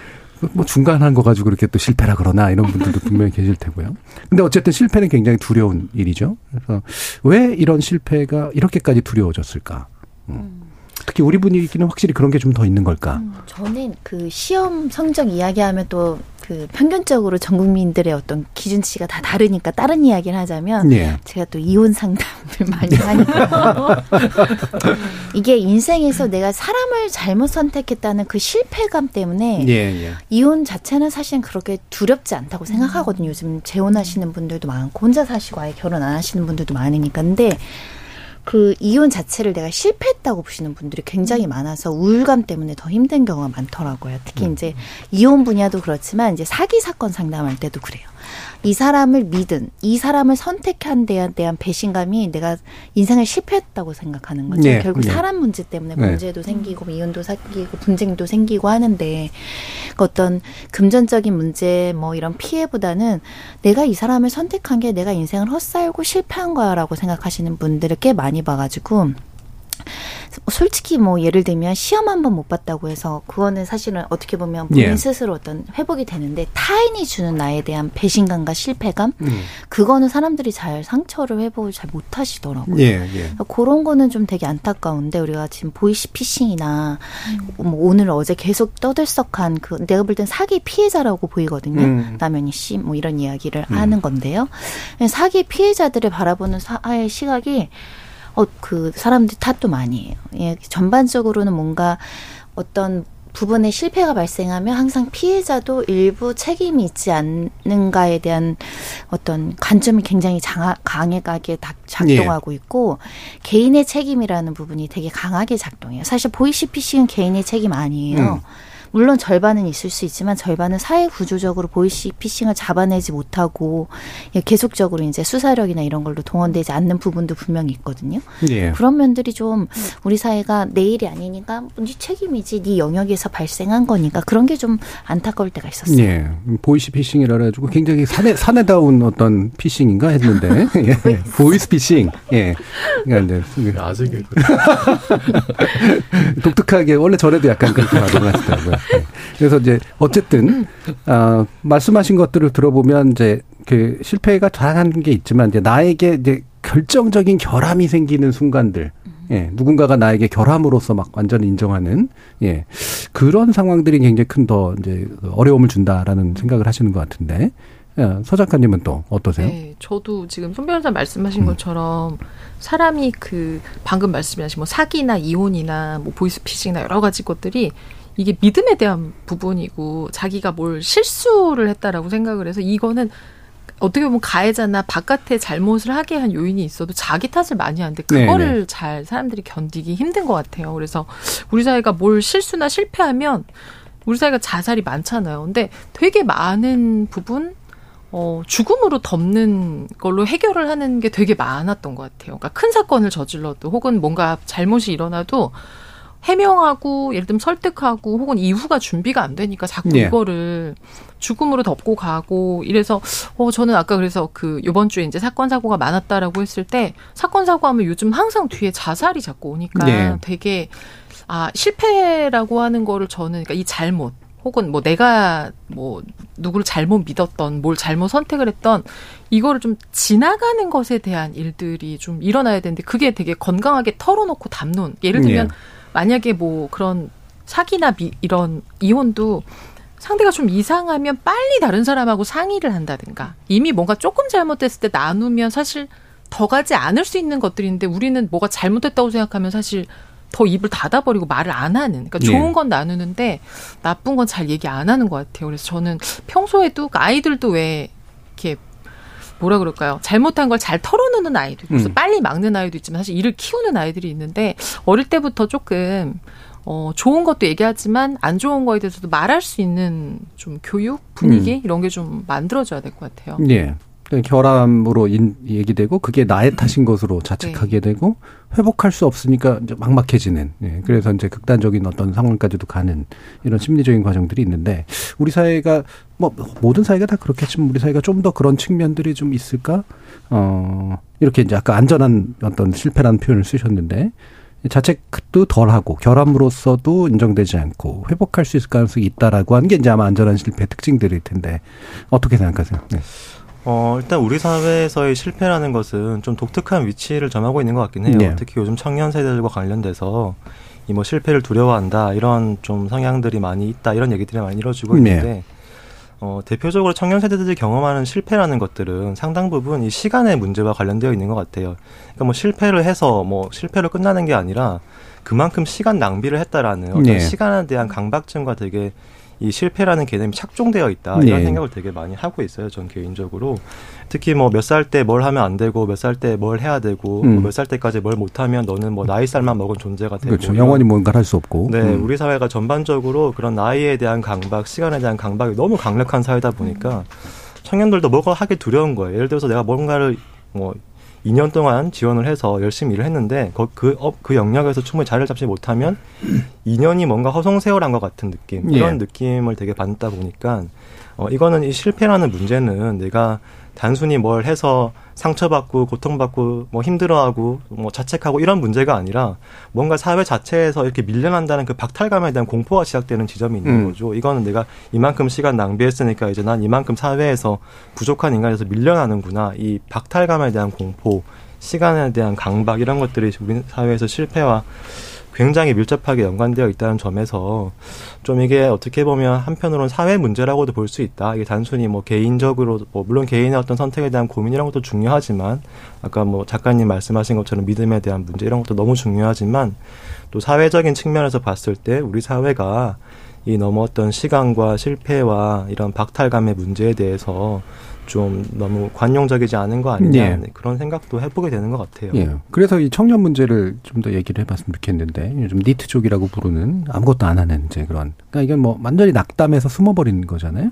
뭐 중간한 거 가지고 그렇게 또 실패라 그러나 이런 분들도 분명히 계실 테고요. 근데 어쨌든 실패는 굉장히 두려운 일이죠. 그래서 왜 이런 실패가 이렇게까지 두려워졌을까? 특히 우리 분위기는 확실히 그런 게 좀 더 있는 걸까? 저는 그 시험 성적 이야기하면 또 그 평균적으로 전 국민들의 어떤 기준치가 다 다르니까 다른 이야기를 하자면 제가 또 이혼 상담을 많이 하니까 이게 인생에서 내가 사람을 잘못 선택했다는 그 실패감 때문에 이혼 자체는 사실은 그렇게 두렵지 않다고 생각하거든요. 요즘 재혼하시는 분들도 많고 혼자 사시고 아예 결혼 안 하시는 분들도 많으니까. 근데 그 이혼 자체를 내가 실패했다고 보시는 분들이 굉장히 많아서 우울감 때문에 더 힘든 경우가 많더라고요. 특히 이제 이혼 분야도 그렇지만 이제 사기 사건 상담할 때도 그래요. 이 사람을 믿은, 이 사람을 선택한 데에 대한 배신감이 내가 인생을 실패했다고 생각하는 거죠. 네. 결국 사람 문제 때문에 문제도 생기고 이혼도 생기고 분쟁도 생기고 하는데 어떤 금전적인 문제 뭐 이런 피해보다는 내가 이 사람을 선택한 게 내가 인생을 헛살고 실패한 거야라고 생각하시는 분들을 꽤 많이 봐가지고 솔직히 뭐 예를 들면 시험 한 번 못 봤다고 해서 그거는 사실은 어떻게 보면 본인 예. 스스로 어떤 회복이 되는데 타인이 주는 나에 대한 배신감과 실패감 그거는 사람들이 잘 상처를 회복을 잘 못하시더라고요. 예, 예. 그런 거는 좀 되게 안타까운데 우리가 지금 보이시피싱이나 뭐 오늘 어제 계속 떠들썩한 그 내가 볼 땐 사기 피해자라고 보이거든요. 남현희 씨 뭐 이런 이야기를 하는 건데요. 사기 피해자들을 바라보는 사회의 시각이 그 사람들 탓도 많이 해요. 예, 전반적으로는 뭔가 어떤 부분에 실패가 발생하면 항상 피해자도 일부 책임이 있지 않는가에 대한 어떤 관점이 굉장히 강하게 작동하고 있고 개인의 책임이라는 부분이 되게 강하게 작동해요. 사실 보이시피싱은 개인의 책임 아니에요. 물론 절반은 있을 수 있지만 절반은 사회 구조적으로 보이시피싱을 잡아내지 못하고 계속적으로 이제 수사력이나 이런 걸로 동원되지 않는 부분도 분명히 있거든요. 예. 그런 면들이 좀 우리 사회가 내 일이 아니니까 네 책임이지 네 영역에서 발생한 거니까 그런 게 좀 안타까울 때가 있었어요. 예. 보이시피싱이라 가지고 굉장히 사내다운 어떤 피싱인가 했는데 예. 보이스피싱. 예. 그러니까 이제 아직은 독특하게 원래 저래도 약간 그렇게 가동하시더라고요. 그래서 이제 어쨌든 말씀하신 것들을 들어보면 이제 그 실패가 다양한 게 있지만 이제 나에게 이제 결정적인 결함이 생기는 순간들, 예, 누군가가 나에게 결함으로서 막 완전히 인정하는 예, 그런 상황들이 굉장히 큰 더 이제 어려움을 준다라는 생각을 하시는 것 같은데 서 작가님은 또 어떠세요? 네, 저도 지금 손 변호사 말씀하신 것처럼. 사람이 그 방금 말씀하신 뭐 사기나 이혼이나 뭐 보이스피싱이나 여러 가지 것들이 이게 믿음에 대한 부분이고 자기가 뭘 실수를 했다라고 생각을 해서 이거는 어떻게 보면 가해자나 바깥에 잘못을 하게 한 요인이 있어도 자기 탓을 많이 하는데 그거를 네네. 잘 사람들이 견디기 힘든 것 같아요. 그래서 우리 사회가 뭘 실수나 실패하면 우리 사회가 자살이 많잖아요. 근데 되게 많은 부분 죽음으로 덮는 걸로 해결을 하는 게 되게 많았던 것 같아요. 그러니까 큰 사건을 저질러도 혹은 뭔가 잘못이 일어나도 해명하고 예를 들면 설득하고 혹은 이후가 준비가 안 되니까 자꾸 네. 이거를 죽음으로 덮고 가고 이래서 저는 아까 그래서 그 이번 주에 이제 사건 사고가 많았다라고 했을 때 사건 사고 하면 요즘 항상 뒤에 자살이 자꾸 오니까 네. 되게 실패라고 하는 거를 저는 그러니까 이 잘못 혹은 뭐 내가 뭐 누구를 잘못 믿었던 뭘 잘못 선택을 했던 이거를 좀 지나가는 것에 대한 일들이 좀 일어나야 되는데 그게 되게 건강하게 털어놓고 담론 예를 들면 예. 만약에 뭐 그런 사기나 이런 이혼도 상대가 좀 이상하면 빨리 다른 사람하고 상의를 한다든가 이미 뭔가 조금 잘못됐을 때 나누면 사실 더 가지 않을 수 있는 것들인데 우리는 뭐가 잘못됐다고 생각하면 사실 더 입을 닫아버리고 말을 안 하는. 그러니까 좋은 건 나누는데 나쁜 건 잘 얘기 안 하는 것 같아요. 그래서 저는 평소에도 아이들도 왜 이렇게 뭐라 그럴까요? 잘못한 걸 잘 털어놓는 아이도 있고 빨리 막는 아이도 있지만 사실 이를 키우는 아이들이 있는데 어릴 때부터 조금 좋은 것도 얘기하지만 안 좋은 거에 대해서도 말할 수 있는 좀 교육 분위기 이런 게 좀 만들어져야 될 것 같아요. 네. 결함으로 얘기되고 그게 나의 탓인 것으로 자책하게 되고 회복할 수 없으니까 이제 막막해지는 예, 그래서 이제 극단적인 어떤 상황까지도 가는 이런 심리적인 과정들이 있는데 우리 사회가 뭐 모든 사회가 다 그렇겠지만 우리 사회가 좀 더 그런 측면들이 좀 있을까 이렇게 이제 아까 안전한 어떤 실패라는 표현을 쓰셨는데 자책도 덜하고 결함으로써도 인정되지 않고 회복할 수 있을 가능성이 있다라고 하는 게 이제 아마 안전한 실패 특징들일 텐데 어떻게 생각하세요? 네. 일단 우리 사회에서의 실패라는 것은 좀 독특한 위치를 점하고 있는 것 같긴 해요. 네. 특히 요즘 청년 세대들과 관련돼서 이 뭐 실패를 두려워한다 이런 좀 성향들이 많이 있다 이런 얘기들이 많이 이루어지고 있는데 네. 대표적으로 청년 세대들이 경험하는 실패라는 것들은 상당 부분 이 시간의 문제와 관련되어 있는 것 같아요. 그러니까 뭐 실패를 해서 뭐 실패로 끝나는 게 아니라 그만큼 시간 낭비를 했다라는 네. 시간에 대한 강박증과 되게 이 실패라는 개념이 착종되어 있다 이런 생각을 되게 많이 하고 있어요. 전 개인적으로 특히 뭐 몇 살 때 뭘 하면 안 되고 몇 살 때 뭘 해야 되고 몇 살 때까지 뭘 못하면 너는 뭐 나이 살만 먹은 존재가 되고 그렇죠. 영원히 뭔가를 할 수 없고 네, 우리 사회가 전반적으로 그런 나이에 대한 강박, 시간에 대한 강박이 너무 강력한 사회다 보니까 청년들도 뭐가 하기 두려운 거예요. 예를 들어서 내가 뭔가를 뭐 2년 동안 지원을 해서 열심히 일을 했는데 그 영역에서 충분히 자리를 잡지 못하면 2년이 뭔가 허송세월한 것 같은 느낌. 이런 느낌을 되게 받다 보니까 이거는 이 실패라는 문제는 내가 단순히 뭘 해서 상처받고 고통받고 뭐 힘들어하고 뭐 자책하고 이런 문제가 아니라 뭔가 사회 자체에서 이렇게 밀려난다는 그 박탈감에 대한 공포가 시작되는 지점이 있는 거죠. 이거는 내가 이만큼 시간 낭비했으니까 이제 난 이만큼 사회에서 부족한 인간에서 밀려나는구나. 이 박탈감에 대한 공포, 시간에 대한 강박 이런 것들이 우리 사회에서 실패와 굉장히 밀접하게 연관되어 있다는 점에서 좀 이게 어떻게 보면 한편으로는 사회 문제라고도 볼 수 있다. 이게 단순히 뭐 개인적으로 뭐 물론 개인의 어떤 선택에 대한 고민 이런 것도 중요하지만 아까 뭐 작가님 말씀하신 것처럼 믿음에 대한 문제 이런 것도 너무 중요하지만 또 사회적인 측면에서 봤을 때 우리 사회가 이 너무 어떤 시간과 실패와 이런 박탈감의 문제에 대해서 좀 너무 관용적이지 않은 거 아니냐 예. 그런 생각도 해보게 되는 것 같아요. 예. 그래서 이 청년 문제를 좀 더 얘기를 해봤으면 좋겠는데 요즘 니트족이라고 부르는 아무것도 안 하는 이제 그런 그러니까 이건 뭐 완전히 낙담해서 숨어버리는 거잖아요.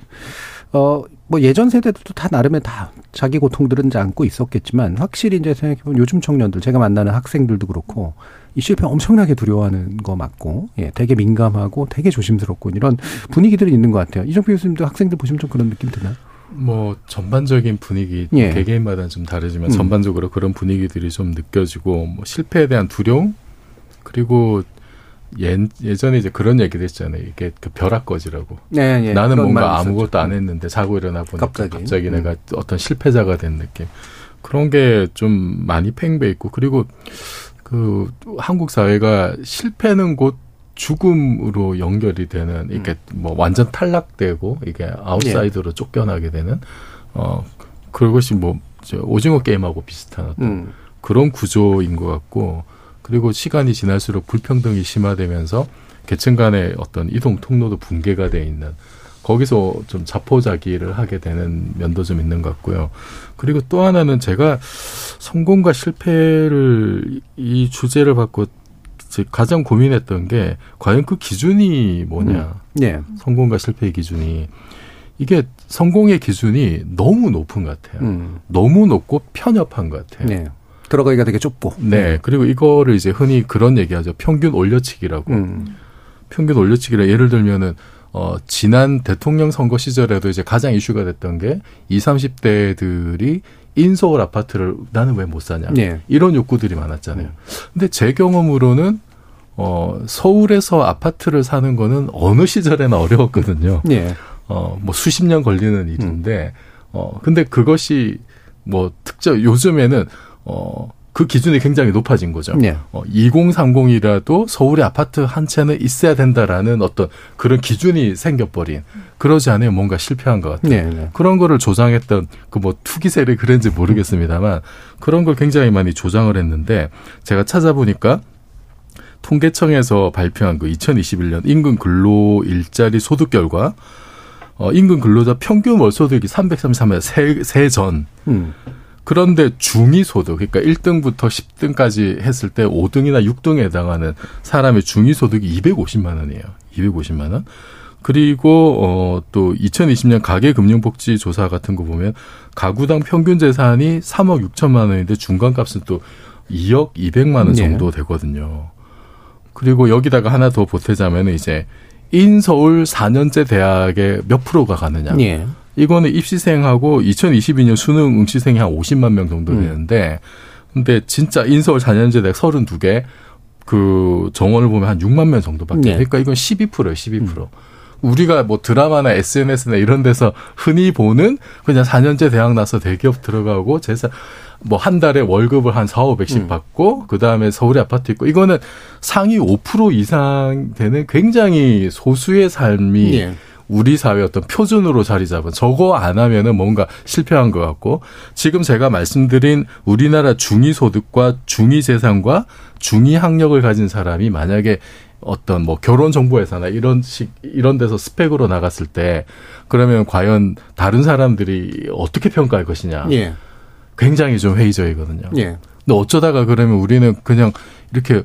뭐 예전 세대들도 다 나름의 다 자기 고통들은 이제 안고 있었겠지만 확실히 이제 생각해보면 요즘 청년들 제가 만나는 학생들도 그렇고 이 실패 엄청나게 두려워하는 거 맞고 예, 되게 민감하고 되게 조심스럽고 이런 분위기들이 있는 것 같아요. 이종필 교수님도 학생들 보시면 좀 그런 느낌 드나요? 뭐 전반적인 분위기 예. 개개인마다 좀 다르지만 전반적으로 그런 분위기들이 좀 느껴지고 뭐 실패에 대한 두려움 그리고 예전에 이제 그런 얘기도 했잖아요. 이게 그 벼락거지라고. 예, 예. 나는 뭔가 아무것도 안 했는데 자고 일어나 보니까 갑자기 내가 어떤 실패자가 된 느낌. 그런 게 좀 많이 팽배해 있고 그리고 그 한국 사회가 실패는 곧 죽음으로 연결이 되는 이게 뭐 완전 탈락되고 이게 아웃사이더로 예. 쫓겨나게 되는 그것이 뭐 오징어 게임하고 비슷한 어떤 그런 구조인 것 같고 그리고 시간이 지날수록 불평등이 심화되면서 계층 간의 어떤 이동 통로도 붕괴가 돼 있는 거기서 좀 자포자기를 하게 되는 면도 좀 있는 것 같고요. 그리고 또 하나는 제가 성공과 실패를 이 주제를 받고 가장 고민했던 게 과연 그 기준이 뭐냐. 네. 성공과 실패의 기준이. 이게 성공의 기준이 너무 높은 것 같아요. 너무 높고 편협한 것 같아요. 네. 들어가기가 되게 좁고. 네. 그리고 이거를 이제 흔히 그런 얘기하죠. 평균 올려치기라고. 평균 올려치기라 예를 들면은 지난 대통령 선거 시절에도 이제 가장 이슈가 됐던 게 20, 30대들이 인서울 아파트를 나는 왜 못 사냐. 네. 이런 욕구들이 많았잖아요. 근데 제 경험으로는 서울에서 아파트를 사는 거는 어느 시절에나 어려웠거든요. 네. 뭐 수십 년 걸리는 일인데 근데 그것이 뭐 특정 요즘에는 그 기준이 굉장히 높아진 거죠. 네. 2030이라도 서울에 아파트 한 채는 있어야 된다라는 어떤 그런 기준이 생겨버린 그러지 않으면 뭔가 실패한 것 같아요. 네, 네. 그런 거를 조장했던 그 뭐 투기 세력이 그랬는지 모르겠습니다만 그런 걸 굉장히 많이 조장을 했는데 제가 찾아보니까 통계청에서 발표한 그 2021년 임금 근로 일자리 소득 결과 임금 근로자 평균 월소득이 333만 세전 그런데 중위소득, 그러니까 1등부터 10등까지 했을 때 5등이나 6등에 해당하는 사람의 중위소득이 250만 원이에요. 250만 원. 그리고 또 2020년 가계금융복지조사 같은 거 보면 가구당 평균 재산이 3억 6천만 원인데 중간값은 또 2억 2백만 원 정도 되거든요. 그리고 여기다가 하나 더 보태자면 이제 인서울 4년제 대학에 몇 프로가 가느냐. 네. 이거는 입시생하고 2022년 수능 응시생이 한 50만 명 정도 되는데 근데 진짜 인서울 4년제 대학 32개 그 정원을 보면 한 6만 명 정도밖에 네. 그러니까 이건 12%예요. 12%. 우리가 뭐 드라마나 SNS나 이런 데서 흔히 보는 그냥 4년제 대학 나서 대기업 들어가고 재산 뭐 한 달에 월급을 한 4, 500씩 받고 그다음에 서울에 아파트 있고 이거는 상위 5% 이상 되는 굉장히 소수의 삶이 네. 우리 사회 어떤 표준으로 자리 잡은 저거 안 하면은 뭔가 실패한 것 같고 지금 제가 말씀드린 우리나라 중위 소득과 중위 재산과 중위 학력을 가진 사람이 만약에 어떤 뭐 결혼 정보 회사나 이런 데서 스펙으로 나갔을 때 그러면 과연 다른 사람들이 어떻게 평가할 것이냐? 예. 굉장히 좀 회의적이거든요. 예. 근데 어쩌다가 그러면 우리는 그냥 이렇게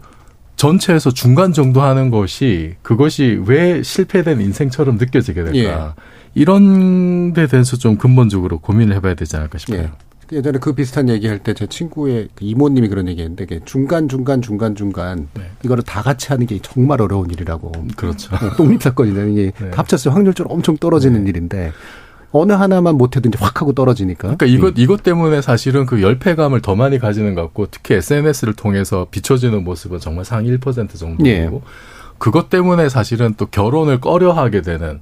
전체에서 중간 정도 하는 것이 그것이 왜 실패된 인생처럼 느껴지게 될까. 예. 이런 데 대해서 좀 근본적으로 고민을 해봐야 되지 않을까 싶어요. 예. 예전에 그 비슷한 얘기할 때 제 친구의 이모님이 그런 얘기했는데 중간 네. 이거를 다 같이 하는 게 정말 어려운 일이라고. 그렇죠. 독립사건이라는 게 네. 합쳤을 확률적으로 엄청 떨어지는 네. 일인데 어느 하나만 못해도 이제 확 하고 떨어지니까. 그러니까 이것 때문에 사실은 그 열패감을 더 많이 가지는 것 같고, 특히 SNS를 통해서 비춰지는 모습은 정말 상위 1% 정도이고, 예. 그것 때문에 사실은 또 결혼을 꺼려하게 되는,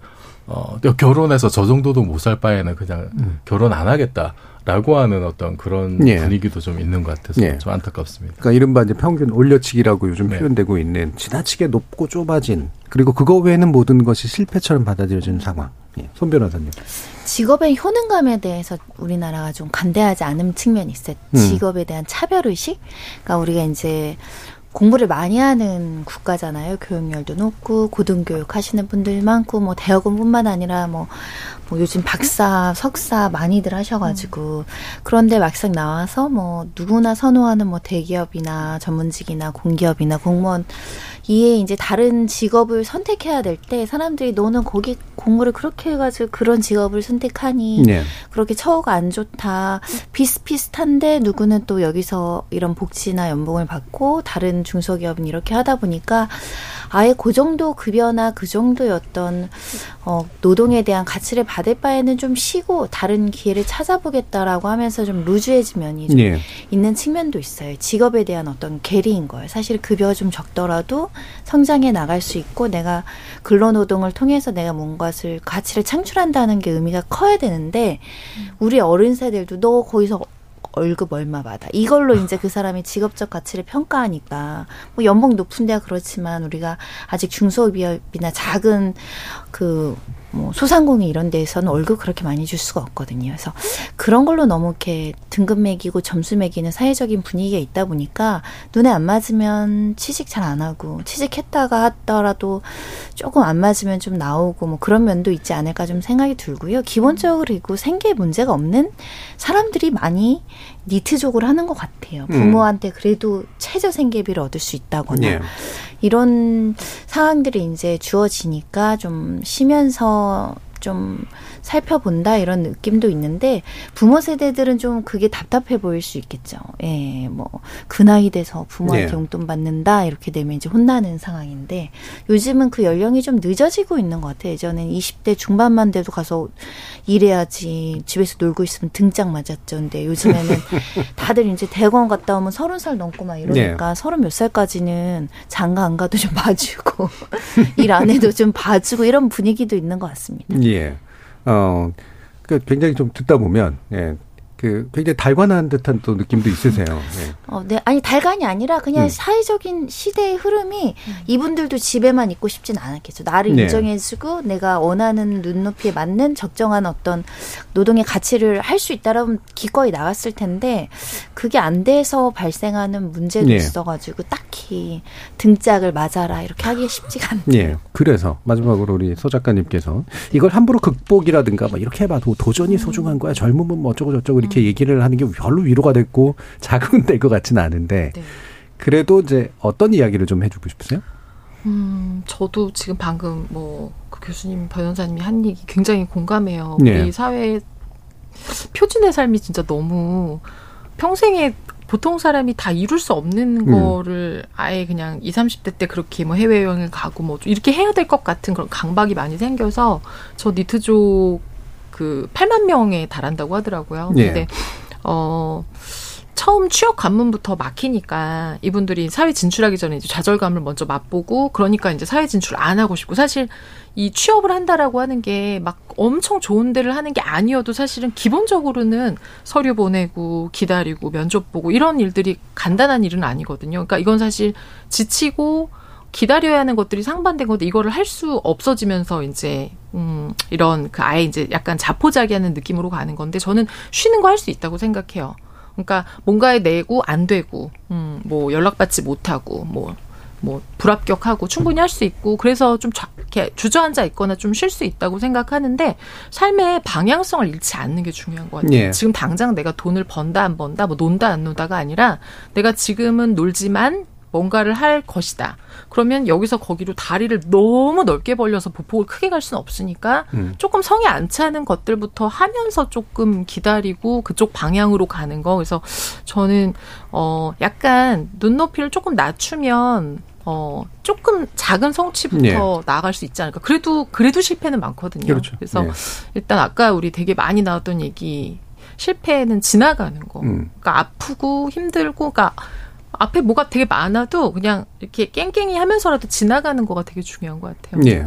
결혼해서 저 정도도 못 살 바에는 그냥 결혼 안 하겠다. 라고 하는 어떤 그런 예. 분위기도 좀 있는 것 같아서 예. 좀 안타깝습니다. 그러니까 이른바 이제 평균 올려치기라고 요즘 네. 표현되고 있는 지나치게 높고 좁아진 그리고 그거 외에는 모든 것이 실패처럼 받아들여지는 상황. 예. 손 변호사님. 직업의 효능감에 대해서 우리나라가 좀 간대하지 않은 측면이 있어요. 직업에 대한 차별의식? 그러니까 우리가 이제 공부를 많이 하는 국가잖아요. 교육열도 높고 고등교육 하시는 분들 많고 뭐 대학원뿐만 아니라 뭐 요즘 박사, 석사 많이들 하셔가지고 그런데 막상 나와서 뭐 누구나 선호하는 뭐 대기업이나 전문직이나 공기업이나 공무원 이에 이제 다른 직업을 선택해야 될 때 사람들이 너는 거기 공부를 그렇게 해가지고 그런 직업을 선택하니 네. 그렇게 처우가 안 좋다 비슷비슷한데 누구는 또 여기서 이런 복지나 연봉을 받고 다른 중소기업은 이렇게 하다 보니까 아예 그 정도 급여나 그 정도의 어떤 노동에 대한 가치를 받을 바에는 좀 쉬고 다른 기회를 찾아보겠다라고 하면서 좀 루즈해진 면이 좀 예. 있는 측면도 있어요. 직업에 대한 어떤 괴리인 거예요. 사실 급여가 좀 적더라도 성장해 나갈 수 있고 내가 근로노동을 통해서 내가 뭔가를 가치를 창출한다는 게 의미가 커야 되는데 우리 어른 세대들도 너 거기서 월급 얼마 받아. 이걸로 이제 그 사람이 직업적 가치를 평가하니까 뭐 연봉 높은 데야 그렇지만 우리가 아직 중소기업이나 작은 그 뭐 소상공인 이런 데에서는 월급 그렇게 많이 줄 수가 없거든요. 그래서 그런 걸로 너무 이렇게 등급 매기고 점수 매기는 사회적인 분위기가 있다 보니까 눈에 안 맞으면 취직 잘 안 하고 취직했다가 하더라도 조금 안 맞으면 좀 나오고 뭐 그런 면도 있지 않을까 좀 생각이 들고요. 기본적으로 있고 생계 문제가 없는 사람들이 많이 니트족을 하는 것 같아요. 부모한테 그래도 최저 생계비를 얻을 수 있다거나 예. 이런 상황들이 이제 주어지니까 좀 쉬면서 좀 살펴본다 이런 느낌도 있는데 부모 세대들은 좀 그게 답답해 보일 수 있겠죠. 예, 뭐 그 나이 돼서 부모한테 네. 용돈 받는다 이렇게 되면 이제 혼나는 상황인데 요즘은 그 연령이 좀 늦어지고 있는 것 같아요. 예전엔 20대 중반만 돼도 가서 일해야지 집에서 놀고 있으면 등짝 맞았죠. 근데 요즘에는 다들 이제 대학원 갔다 오면 30살 넘고 막 이러니까 네. 30몇 살까지는 장가 안 가도 좀 봐주고 일 안 해도 좀 봐주고 이런 분위기도 있는 것 같습니다. 예. 그러니까 굉장히 좀 듣다 보면, 예, 그 굉장히 달관한 듯한 또 느낌도 있으세요. 예. 네, 아니 달관이 아니라 그냥 사회적인 시대의 흐름이 이분들도 집에만 있고 싶진 않았겠죠. 나를 네. 인정해주고 내가 원하는 눈높이에 맞는 적정한 어떤 노동의 가치를 할 수 있다라면 기꺼이 나갔을 텐데 그게 안 돼서 발생하는 문제도 네. 있어가지고 딱히 등짝을 맞아라 이렇게 하기 쉽지가 않네요. 네. 그래서 마지막으로 우리 서 작가님께서 이걸 함부로 극복이라든가 막 이렇게 해봐도 도전이 소중한 거야. 젊음은 뭐 어쩌고 저쩌고 이렇게 얘기를 하는 게 별로 위로가 됐고 자극은 될 것 같지는 않은데 네. 그래도 이제 어떤 이야기를 좀 해주고 싶으세요? 저도 지금 방금 뭐 그 교수님, 변호사님이 한 얘기 굉장히 공감해요. 네. 우리 사회 표준의 삶이 진짜 너무 평생에 보통 사람이 다 이룰 수 없는 거를 아예 그냥 20, 30대 때 그렇게 뭐 해외 여행을 가고 뭐 이렇게 해야 될 것 같은 그런 강박이 많이 생겨서 저 니트족 그 8만 명에 달한다고 하더라고요. 네. 근데 처음 취업 관문부터 막히니까 이분들이 사회 진출하기 전에 이제 좌절감을 먼저 맛보고 그러니까 이제 사회 진출 안 하고 싶고 사실 이 취업을 한다라고 하는 게 막 엄청 좋은 데를 하는 게 아니어도 사실은 기본적으로는 서류 보내고 기다리고 면접 보고 이런 일들이 간단한 일은 아니거든요. 그러니까 이건 사실 지치고 기다려야 하는 것들이 상반된 건데 이거를 할 수 없어지면서 이제 이런 그 아예 이제 약간 자포자기하는 느낌으로 가는 건데 저는 쉬는 거 할 수 있다고 생각해요. 그러니까 뭔가에 내고 안 되고 뭐 연락받지 못하고 뭐 불합격하고 충분히 할 수 있고 그래서 좀 이렇게 주저앉아 있거나 좀 쉴 수 있다고 생각하는데 삶의 방향성을 잃지 않는 게 중요한 것 같아요. 예. 지금 당장 내가 돈을 번다 안 번다 뭐 논다 안 논다가 아니라 내가 지금은 놀지만 뭔가를 할 것이다. 그러면 여기서 거기로 다리를 너무 넓게 벌려서 보폭을 크게 갈 수는 없으니까 조금 성에 안 차는 것들부터 하면서 조금 기다리고 그쪽 방향으로 가는 거. 그래서 저는 약간 눈높이를 조금 낮추면 조금 작은 성취부터 나아갈 수 있지 않을까. 그래도 실패는 많거든요. 그렇죠. 그래서 일단 아까 우리 되게 많이 나왔던 얘기, 실패는 지나가는 거. 그러니까 아프고 힘들고, 그러니까 앞에 뭐가 되게 많아도 그냥 이렇게 깽깽이 하면서라도 지나가는 거가 되게 중요한 것 같아요. 예.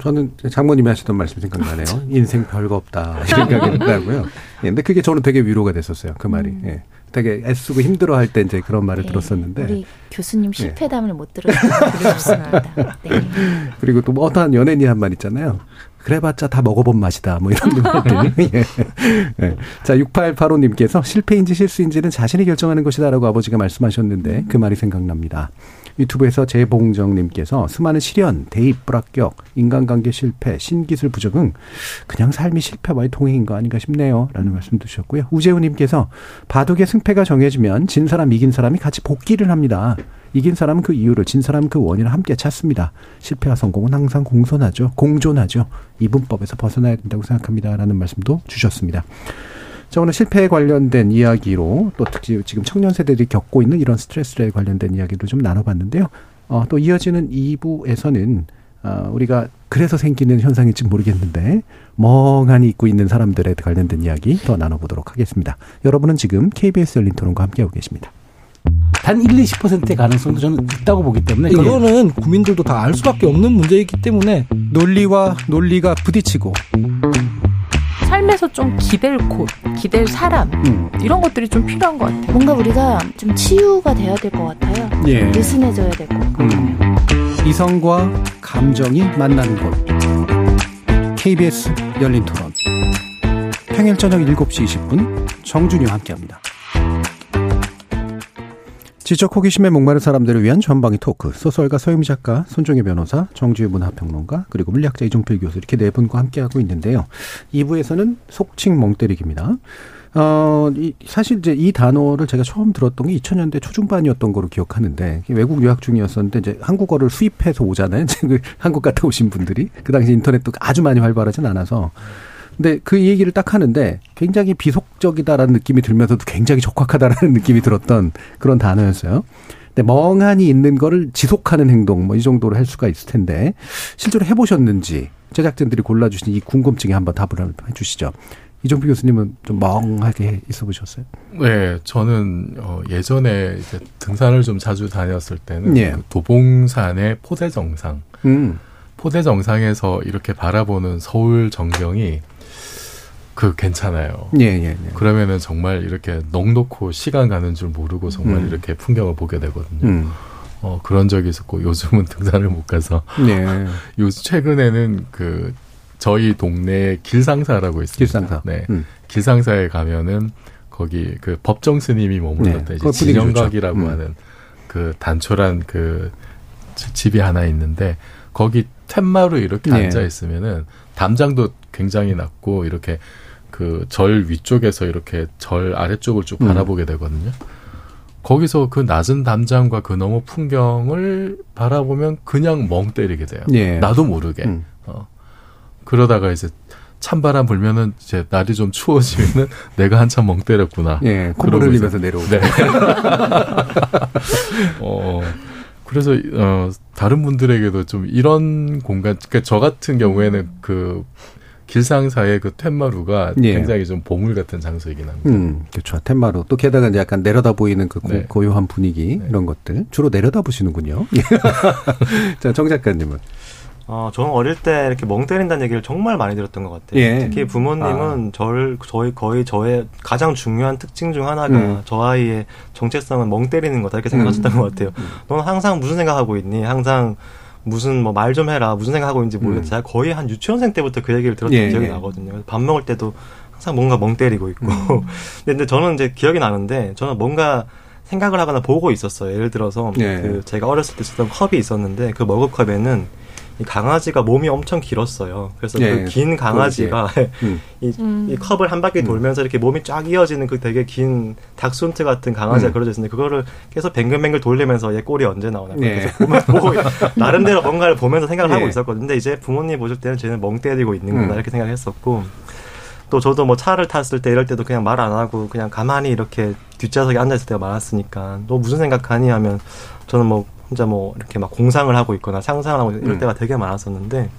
저는 장모님이 하시던 말씀 생각나네요. 인생 별거 없다. 이런 생각이 든다고요. 예. 근데 그게 저는 되게 위로가 됐었어요. 그 말이. 예. 되게 애쓰고 힘들어 할 때 이제 그런 말을 들었었는데. 우리 교수님 실패담을 못 들었어요. 되게 죄송합니다. 네. 그리고 또 뭐 어떠한 연예인이 한 말 있잖아요. 그래봤자 다 먹어본 맛이다. 뭐 이런 느낌이. 예. 자, 6885님께서 실패인지 실수인지는 자신이 결정하는 것이다라고 아버지가 말씀하셨는데 그 말이 생각납니다. 유튜브에서 재봉정님께서 수많은 시련, 대입, 불합격, 인간관계 실패, 신기술 부적응, 그냥 삶이 실패와의 동행인 거 아닌가 싶네요. 라는 말씀도 주셨고요. 우재우님께서 바둑의 승패가 정해지면 진 사람, 이긴 사람이 같이 복기를 합니다. 이긴 사람은 그 이유를, 진 사람은 그 원인을 함께 찾습니다. 실패와 성공은 항상 공존하죠. 이분법에서 벗어나야 된다고 생각합니다. 라는 말씀도 주셨습니다. 자, 오늘 실패에 관련된 이야기로 또 특히 지금 청년 세대들이 겪고 있는 이런 스트레스에 관련된 이야기도 좀 나눠봤는데요. 또 이어지는 2부에서는 우리가 그래서 생기는 현상일지 모르겠는데 멍하니 잊고 있는 사람들에 관련된 이야기 더 나눠보도록 하겠습니다. 여러분은 지금 KBS 열린 토론과 함께하고 계십니다. 단 1, 20%의 가능성도 저는 있다고 보기 때문에 그거는 국민들도 다 알 수밖에 없는 문제이기 때문에 논리와 논리가 부딪히고 삶에서 좀 기댈 곳, 기댈 사람 이런 것들이 좀 필요한 것 같아요. 뭔가 우리가 좀 치유가 돼야 될 것 같아요. 예. 느슨해져야 될 것 같아요. 이성과 감정이 만나는 곳, KBS 열린 토론, 평일 저녁 7시 20분 정준희와 함께합니다. 지적 호기심에 목마른 사람들을 위한 전방위 토크, 소설가 서유미 작가, 손정혜 변호사, 정지우 문화평론가, 그리고 물리학자 이종필 교수, 이렇게 네 분과 함께하고 있는데요. 2부에서는 속칭 멍때리기입니다. 사실 이제 이 단어를 제가 처음 들었던 게 2000년대 초중반이었던 거로 기억하는데, 외국 유학 중이었었는데 이제 한국어를 수입해서 오잖아요. 한국 갔다 오신 분들이. 그 당시 인터넷도 아주 많이 활발하진 않아서. 근데 그 얘기를 딱 하는데 굉장히 비속적이다라는 느낌이 들면서도 굉장히 적확하다라는 느낌이 들었던 그런 단어였어요. 근데 멍하니 있는 거를 지속하는 행동, 뭐 이 정도로 할 수가 있을 텐데 실제로 해보셨는지 제작진들이 골라주신 이 궁금증에 한번 답을 해주시죠. 이종필 교수님은 좀 멍하게 있어 보셨어요? 네, 저는 예전에 이제 등산을 좀 자주 다녔을 때는 그 도봉산의 포대정상, 포대정상에서 이렇게 바라보는 서울 전경이 그 괜찮아요. 예. 그러면은 정말 이렇게 넉넉고 시간 가는 줄 모르고 정말 이렇게 풍경을 보게 되거든요. 그런 적이 있었고 요즘은 등산을 못 가서. 네. 요즘 최근에는 그 저희 동네에 길상사라고 있습니다. 길상사. 네. 길상사에 가면은 거기 그 법정 스님이 머물렀던 이제 진영각이라고 하는 그 단촐한 그 집이 하나 있는데 거기 툇마루 이렇게 앉아 있으면은 담장도 굉장히 낮고 이렇게 그 절 위쪽에서 이렇게 절 아래쪽을 쭉 바라보게 되거든요. 거기서 그 낮은 담장과 그 너머 풍경을 바라보면 그냥 멍 때리게 돼요. 예. 나도 모르게. 그러다가 이제 찬바람 불면은 이제 날이 좀 추워지면은 내가 한참 멍 때렸구나. 예. 콧물 흘리면서 내려오고. 네. 그래서 다른 분들에게도 좀 이런 공간, 그러니까 저 같은 경우에는 그 길상사의 그 툇마루가 굉장히 좀 보물 같은 장소이긴 합니다. 그렇죠. 툇마루. 또 게다가 이제 약간 내려다 보이는 그 고요한 분위기 이런 것들 주로 내려다 보시는군요. 자, 정 작가님은. 저는 어릴 때 이렇게 멍 때린다는 얘기를 정말 많이 들었던 것 같아요. 예. 특히 부모님은 저의 가장 중요한 특징 중 하나가 저 아이의 정체성은 멍 때리는 거다 이렇게 생각하셨던 것 같아요. 너는 항상 무슨 생각하고 있니? 항상 무슨 뭐 말 좀 해라. 무슨 생각하고 있는지 모르겠어. 제가 거의 한 유치원생 때부터 그 얘기를 들었던 기억이 나거든요. 밥 먹을 때도 항상 뭔가 멍 때리고 있고. 근데 저는 이제 기억이 나는데 저는 뭔가 생각을 하거나 보고 있었어요. 예를 들어서 그 제가 어렸을 때 쓰던 컵이 있었는데 그 머그컵에는 이 강아지가 몸이 엄청 길었어요. 그래서 그 긴 강아지가 이 컵을 한 바퀴 돌면서 이렇게 몸이 쫙 이어지는 그 되게 긴 닥스훈트 같은 강아지가 그려져 있는데 그거를 계속 뱅글뱅글 돌리면서 얘 꼴이 언제 나오나 계속 보고 나름대로 뭔가를 보면서 생각을 하고 있었거든요. 근데 이제 부모님이 보실 때는 쟤는 멍 때리고 있는구나 이렇게 생각했었고 또 저도 뭐 차를 탔을 때 이럴 때도 그냥 말 안 하고 그냥 가만히 이렇게 뒷좌석에 앉아 있을 때가 많았으니까 너 무슨 생각하니 하면 저는 뭐 혼자 뭐 이렇게 막 공상을 하고 있거나 상상을 하고 이럴 때가 되게 많았었는데,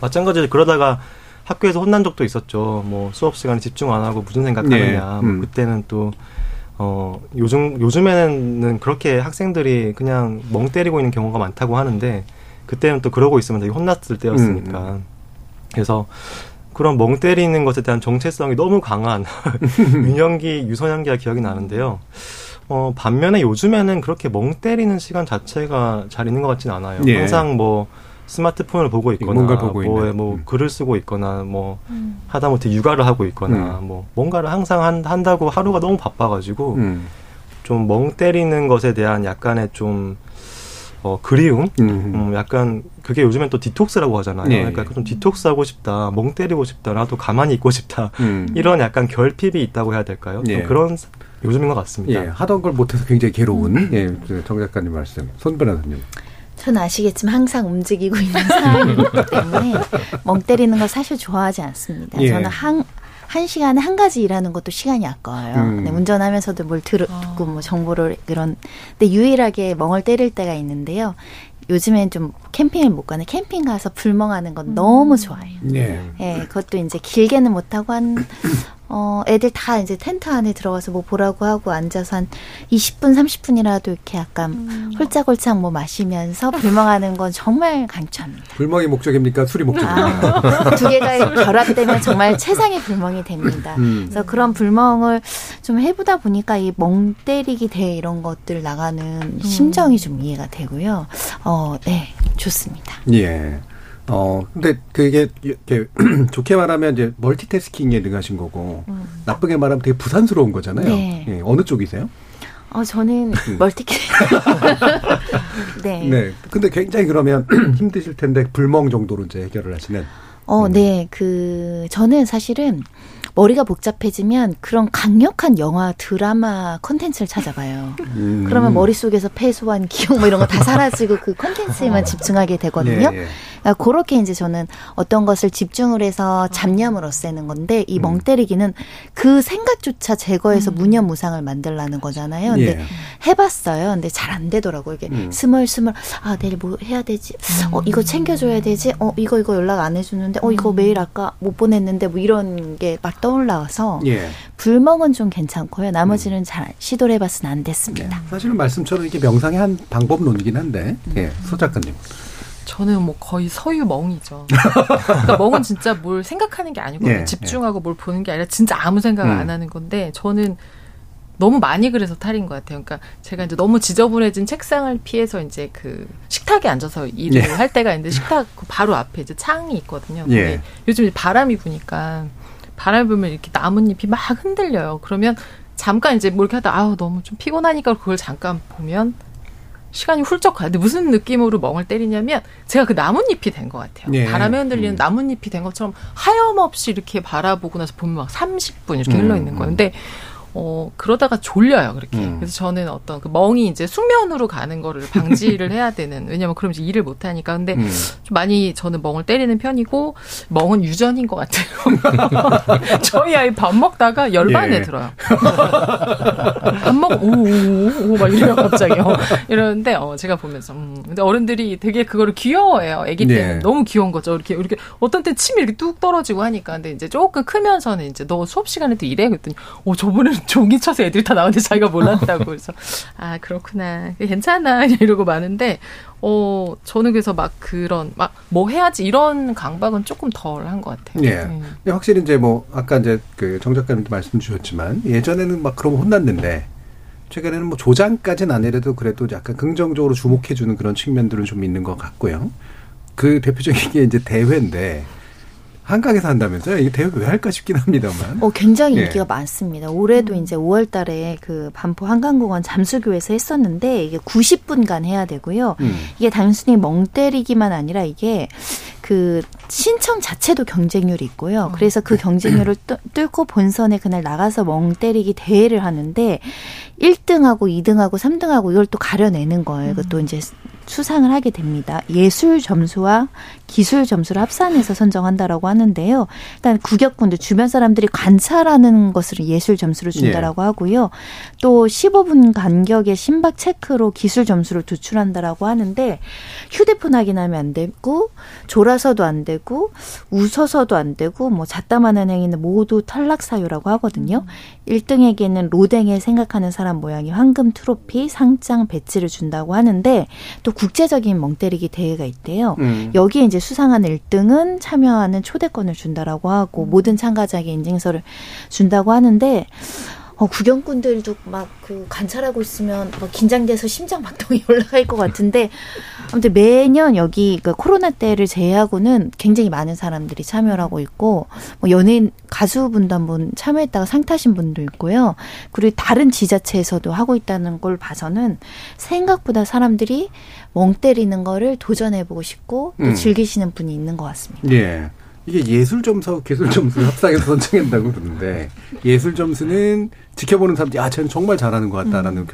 마찬가지로 그러다가 학교에서 혼난 적도 있었죠. 뭐 수업 시간에 집중 안 하고 무슨 생각하느냐. 뭐 그때는 또 요즘에는 그렇게 학생들이 그냥 멍 때리고 있는 경우가 많다고 하는데, 그때는 또 그러고 있으면 되게 혼났을 때였으니까. 그래서 그런 멍 때리는 것에 대한 정체성이 너무 강한 윤현기, 유선현기가 기억이 나는데요. 반면에 요즘에는 그렇게 멍 때리는 시간 자체가 잘 있는 것 같지는 않아요. 예. 항상 뭐 스마트폰을 보고 있거나 뭔가를 보고 뭐 글을 쓰고 있거나 뭐 하다못해 육아를 하고 있거나 뭐 뭔가를 항상 한다고 하루가 너무 바빠가지고 좀 멍 때리는 것에 대한 약간의 좀 그리움? 약간 그게 요즘엔 또 디톡스라고 하잖아요. 네. 그러니까 좀 디톡스하고 싶다, 멍 때리고 싶다, 나도 가만히 있고 싶다. 이런 약간 결핍이 있다고 해야 될까요? 네. 그런 요즘인 것 같습니다. 예. 하던 걸 못해서 굉장히 괴로운 예. 정 작가님 말씀. 손 변호사님. 전 아시겠지만 항상 움직이고 있는 사람이기 때문에 멍 때리는 거 사실 좋아하지 않습니다. 예. 저는 한 시간에 한 가지 일하는 것도 시간이 아까워요. 운전하면서도 뭘 듣고 뭐 정보를 이런. 근데 유일하게 멍을 때릴 때가 있는데요. 요즘엔 좀 캠핑을 못 가는 캠핑 가서 불멍하는 건 너무 좋아해요. 네. 예, 그것도 이제 길게는 못 하고 애들 다 이제 텐트 안에 들어가서 뭐 보라고 하고 앉아서 한 20분, 30분이라도 이렇게 약간 홀짝홀짝 뭐 마시면서 불멍하는 건 정말 강추합니다. 불멍이 목적입니까? 술이 목적입니까? 두 개가 결합되면 정말 최상의 불멍이 됩니다. 그래서 그런 불멍을 좀 해보다 보니까 이 멍 때리기 대회 이런 것들 나가는 심정이 좀 이해가 되고요. 네, 좋습니다. 예. 근데 그게 이렇게 좋게 말하면 이제 멀티태스킹에 능하신 거고 나쁘게 말하면 되게 부산스러운 거잖아요. 네. 예, 어느 쪽이세요? 저는 멀티태스킹. 네. 네. 근데 굉장히 그러면 힘드실 텐데 불멍 정도로 이제 해결을 하시는. 네. 저는 사실은 머리가 복잡해지면 그런 강력한 영화, 드라마 콘텐츠를 찾아봐요. 그러면 머릿속에서 패소한 기억 뭐 이런 거 다 사라지고 그 콘텐츠에만 집중하게 되거든요. 예, 예. 그러니까 그렇게 이제 저는 어떤 것을 집중을 해서 잡념을 없애는 건데, 이 멍 때리기는 그 생각조차 제거해서 무념무상을 만들라는 거잖아요. 근데 해봤어요. 근데 잘 안 되더라고요. 이게 스멀스멀, 아, 내일 뭐 해야 되지? 이거 챙겨줘야 되지? 이거 연락 안 해주는데, 이거 메일 아까 못 보냈는데 뭐 이런 게 막 떠올라서 예. 불멍은 좀 괜찮고요. 나머지는 잘 시도를 해봤으나 안 됐습니다. 예. 사실은 말씀처럼 이게 명상의 한 방법론이긴 한데 예. 서 작가님. 저는 뭐 거의 서유멍이죠. 그러니까 멍은 진짜 뭘 생각하는 게 아니고 예. 집중하고 예. 뭘 보는 게 아니라 진짜 아무 생각을 안 하는 건데, 저는 너무 많이 그래서 탈인 것 같아요. 그러니까 제가 이제 너무 지저분해진 책상을 피해서 이제 그 식탁에 앉아서 일을 예. 할 때가 있는데, 식탁 바로 앞에 이제 창이 있거든요. 예. 요즘 이제 바람이 부니까 바람을 불면 이렇게 나뭇잎이 막 흔들려요. 그러면 잠깐 이제 뭐 이렇게 하다 너무 좀 피곤하니까 그걸 잠깐 보면 시간이 훌쩍 가요. 근데 무슨 느낌으로 멍을 때리냐면 제가 그 나뭇잎이 된 것 같아요. 예. 바람에 흔들리는 나뭇잎이 된 것처럼 하염없이 이렇게 바라보고 나서 보면 막 30분 이렇게 흘러 있는 건데 그러다가 졸려요, 그렇게. 그래서 저는 어떤 그 멍이 이제 숙면으로 가는 거를 방지를 해야 되는, 왜냐면 그럼 이제 일을 못 하니까. 근데 좀 많이 저는 멍을 때리는 편이고, 멍은 유전인 것 같아요. 저희 아이 밥 먹다가 열반에 예. 들어요. 밥 먹고 오오오 막 이래요, 갑자기. 이러는데 제가 보면서 근데 어른들이 되게 그거를 귀여워해요. 아기 때는 예. 너무 귀여운 거죠. 이렇게 어떤 때 침이 이렇게 뚝 떨어지고 하니까. 근데 이제 조금 크면서는 이제 너 수업 시간에도 이래 그랬더니 저번에는 종이 쳐서 애들이 다 나오는데 자기가 몰랐다고. 그래서 아 그렇구나, 괜찮아 이러고 많은데 저는 그래서 막 그런 막 뭐 해야지 이런 강박은 조금 덜한 것 같아요. 예. 근데 확실히 이제 뭐 아까 이제 그 정 작가님도 말씀 주셨지만 예전에는 막 그러면 혼났는데 최근에는 뭐 조장까지는 아니라도 그래도 약간 긍정적으로 주목해주는 그런 측면들은 좀 있는 것 같고요. 그 대표적인 게 이제 대회인데. 한강에서 한다면서요? 이게 대회 왜 할까 싶긴 합니다만. 굉장히 인기가 예. 많습니다. 올해도 이제 5월 달에 그 반포 한강공원 잠수교에서 했었는데, 이게 90분간 해야 되고요. 이게 단순히 멍 때리기만 아니라 이게 그 신청 자체도 경쟁률이 있고요. 그래서 그 경쟁률을 뚫고 본선에 그날 나가서 멍 때리기 대회를 하는데, 1등하고 2등하고 3등하고 이걸 또 가려내는 거예요. 이것도 이제 수상을 하게 됩니다. 예술 점수와 기술 점수를 합산해서 선정한다라고 하는데요. 일단 구격군들, 주변 사람들이 관찰하는 것을 예술 점수를 준다라고 하고요. 또 15분 간격의 심박 체크로 기술 점수를 도출한다라고 하는데 휴대폰 확인하면 안 되고 졸아서도 안 되고 웃어서도 안 되고 뭐 잣담하는 행위는 모두 탈락 사유라고 하거든요. 1등에게는 로댕에 생각하는 사람 모양의 황금 트로피, 상장, 배지를 준다고 하는데 또 국제적인 멍때리기 대회가 있대요. 여기에 이제 수상한 1등은 참여하는 초대권을 준다라고 하고 모든 참가자에게 인증서를 준다고 하는데 구경꾼들도 막 그 관찰하고 있으면 막 긴장돼서 심장 박동이 올라갈 것 같은데 아무튼 매년 여기 그 코로나 때를 제외하고는 굉장히 많은 사람들이 참여를 하고 있고 뭐 연예인 가수분도 한번 참여했다가 상 타신 분도 있고요. 그리고 다른 지자체에서도 하고 있다는 걸 봐서는 생각보다 사람들이 멍 때리는 거를 도전해보고 싶고 또 즐기시는 분이 있는 것 같습니다. 예. 이게 예술 점수와 기술 점수를 합산해서 선정한다고 그러는데 예술 점수는 지켜보는 사람들이 아 쟤는 정말 잘하는 것 같다라는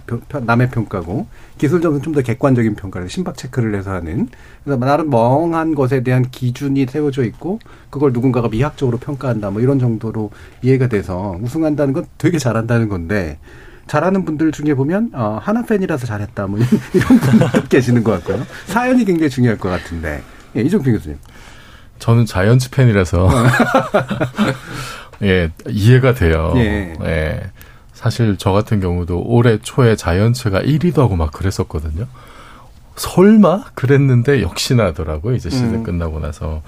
남의 평가고 기술 점수는 좀 더 객관적인 평가를 심박 체크를 해서 하는 그래서 나름 멍한 것에 대한 기준이 세워져 있고 그걸 누군가가 미학적으로 평가한다 뭐 이런 정도로 이해가 돼서 우승한다는 건 되게 잘한다는 건데 잘하는 분들 중에 보면 하나 팬이라서 잘했다 뭐 이런 분들도 계시는 것 같고요. 사연이 굉장히 중요할 것 같은데 예, 이종필 교수님. 저는 자이언츠 팬이라서 예, 이해가 돼요. 예. 예. 사실 저 같은 경우도 올해 초에 자이언츠가 1위도 하고 막 그랬었거든요. 설마 그랬는데 역시나 하더라고요. 이제 시즌 끝나고 나서.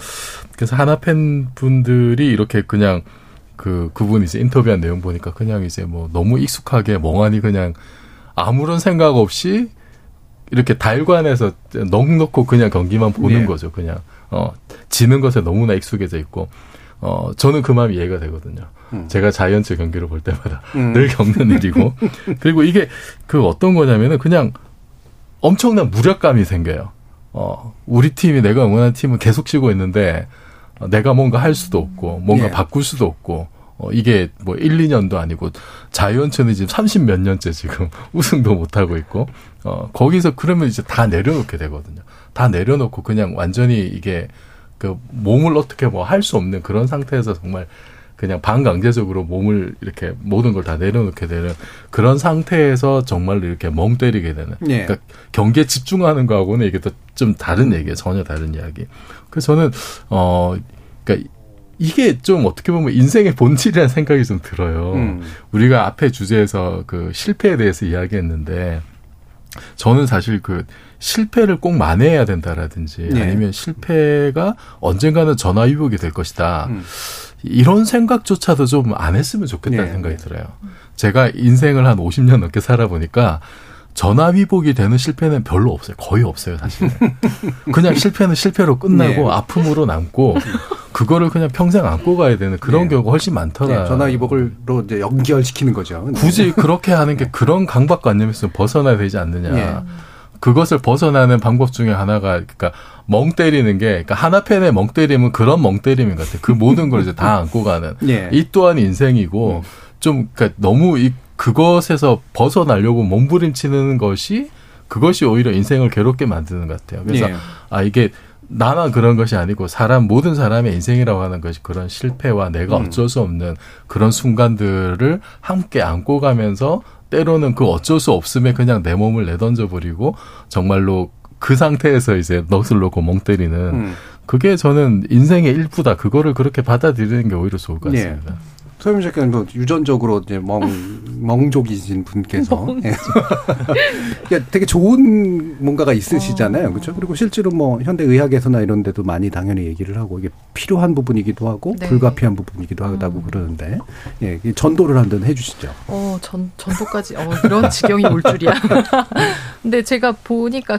그래서 하나 팬분들이 이렇게 그냥 그분이 이제 인터뷰한 내용 보니까 그냥 이제 뭐 너무 익숙하게 멍하니 그냥 아무런 생각 없이 이렇게 달관해서 넉넉고 그냥 경기만 보는 예. 거죠. 그냥 지는 것에 너무나 익숙해져 있고 저는 그 마음이 이해가 되거든요. 제가 자이언츠 경기를 볼 때마다 늘 겪는 일이고 그리고 이게 그 어떤 거냐면은 그냥 엄청난 무력감이 생겨요. 우리 팀이 내가 응원하는 팀은 계속 지고 있는데 내가 뭔가 할 수도 없고 뭔가 예. 바꿀 수도 없고 이게 뭐 1, 2년도 아니고 자이언츠는 지금 30 몇 년째 지금 우승도 못하고 있고 거기서 그러면 이제 다 내려놓게 되거든요. 다 내려놓고 그냥 완전히 이게 그 몸을 어떻게 뭐 할 수 없는 그런 상태에서 정말 그냥 반강제적으로 몸을 이렇게 모든 걸 다 내려놓게 되는 그런 상태에서 정말 이렇게 멍 때리게 되는 네. 그러니까 경기에 집중하는 거하고는 이게 또 좀 다른 얘기예요. 전혀 다른 이야기. 그래서 저는 그러니까 이게 좀 어떻게 보면 인생의 본질이라는 생각이 좀 들어요. 우리가 앞에 주제에서 그 실패에 대해서 이야기했는데 저는 사실 그 실패를 꼭 만회해야 된다라든지 네. 아니면 실패가 언젠가는 전화위복이 될 것이다. 이런 생각조차도 좀 안 했으면 좋겠다는 네. 생각이 들어요. 제가 인생을 한 50년 넘게 살아보니까 전화위복이 되는 실패는 별로 없어요. 거의 없어요, 사실은. 그냥 실패는 실패로 끝나고 네. 아픔으로 남고 그거를 그냥 평생 안고 가야 되는 그런 네. 경우가 훨씬 많더라. 네. 전화위복으로 이제 연결시키는 거죠. 굳이 그렇게 하는 게 그런 강박관념에서 벗어나야 되지 않느냐. 네. 그것을 벗어나는 방법 중에 하나가 그러니까 멍 때리는 게 그러니까 하나 팬의 멍 때림은 그런 멍 때림인 것 같아요. 그 모든 걸 이제 다 안고 가는. 네. 이 또한 인생이고 좀 그러니까 너무 그것에서 벗어나려고 몸부림치는 것이 그것이 오히려 인생을 괴롭게 만드는 것 같아요. 그래서 예. 아 이게 나만 그런 것이 아니고 모든 사람의 인생이라고 하는 것이 그런 실패와 내가 어쩔 수 없는 그런 순간들을 함께 안고 가면서 때로는 그 어쩔 수 없음에 그냥 내 몸을 내던져버리고 정말로 그 상태에서 이제 넋을 놓고 멍 때리는 그게 저는 인생의 일부다. 그거를 그렇게 받아들이는 게 오히려 좋을 것 같습니다. 예. 소유미 작가님, 유전적으로 이제 멍족이신 분께서. 되게 좋은 뭔가가 있으시잖아요. 그렇죠? 그리고 실제로 뭐 현대의학에서나 이런 데도 많이 당연히 얘기를 하고, 이게 필요한 부분이기도 하고, 네. 불가피한 부분이기도 하다고 그러는데, 예, 전도를 한번 해주시죠. 전도까지, 이런 지경이 올 줄이야. 근데 제가 보니까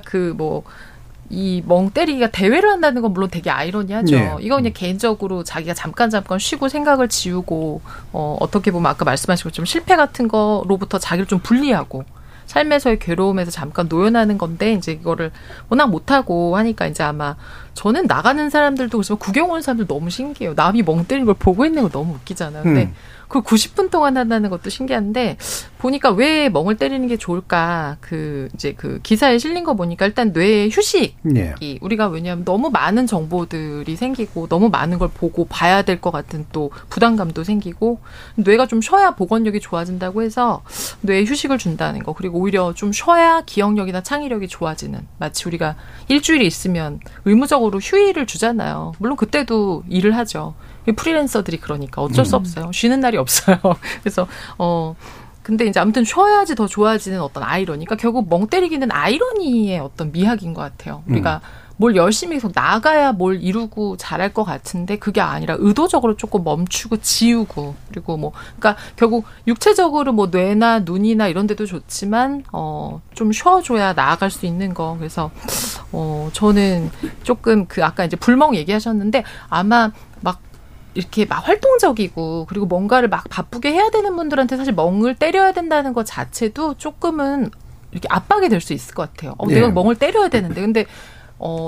이 멍 때리기가 대회를 한다는 건 물론 되게 아이러니하죠. 네. 이건 그냥 개인적으로 자기가 잠깐 쉬고 생각을 지우고 어떻게 보면 아까 말씀하신 것처럼 실패 같은 거로부터 자기를 좀 분리하고 삶에서의 괴로움에서 잠깐 노연하는 건데 이제 이거를 워낙 못하고 하니까 이제 아마 저는 나가는 사람들도 그렇지만 구경 오는 사람들 너무 신기해요. 남이 멍 때리는 걸 보고 있는 거 너무 웃기잖아요. 근데 그걸 90분 동안 한다는 것도 신기한데 보니까 왜 멍을 때리는 게 좋을까 그 기사에 실린 거 보니까 일단 뇌의 휴식이 네. 우리가 왜냐하면 너무 많은 정보들이 생기고 너무 많은 걸 보고 봐야 될 것 같은 또 부담감도 생기고 뇌가 좀 쉬어야 보건력이 좋아진다고 해서 뇌에 휴식을 준다는 거 그리고 오히려 좀 쉬어야 기억력이나 창의력이 좋아지는 마치 우리가 일주일이 있으면 의무적으로 휴일을 주잖아요. 물론 그때도 일을 하죠. 프리랜서들이 그러니까 어쩔 수 없어요. 쉬는 날이 없어요. 그래서 근데 이제 아무튼 쉬어야지 더 좋아지는 어떤 아이러니. 그러니까 결국 멍 때리기는 아이러니의 어떤 미학인 것 같아요. 우리가 뭘 열심히 계속 나가야 뭘 이루고 잘할 것 같은데 그게 아니라 의도적으로 조금 멈추고 지우고 그리고 그러니까 결국 육체적으로 뇌나 눈이나 이런 데도 좋지만 좀 쉬어줘야 나아갈 수 있는 거. 그래서 저는 조금 아까 이제 불멍 얘기하셨는데 아마 막 이렇게 막 활동적이고 그리고 뭔가를 막 바쁘게 해야 되는 분들한테 사실 멍을 때려야 된다는 것 자체도 조금은 이렇게 압박이 될 수 있을 것 같아요. 내가 멍을 때려야 되는데. 근데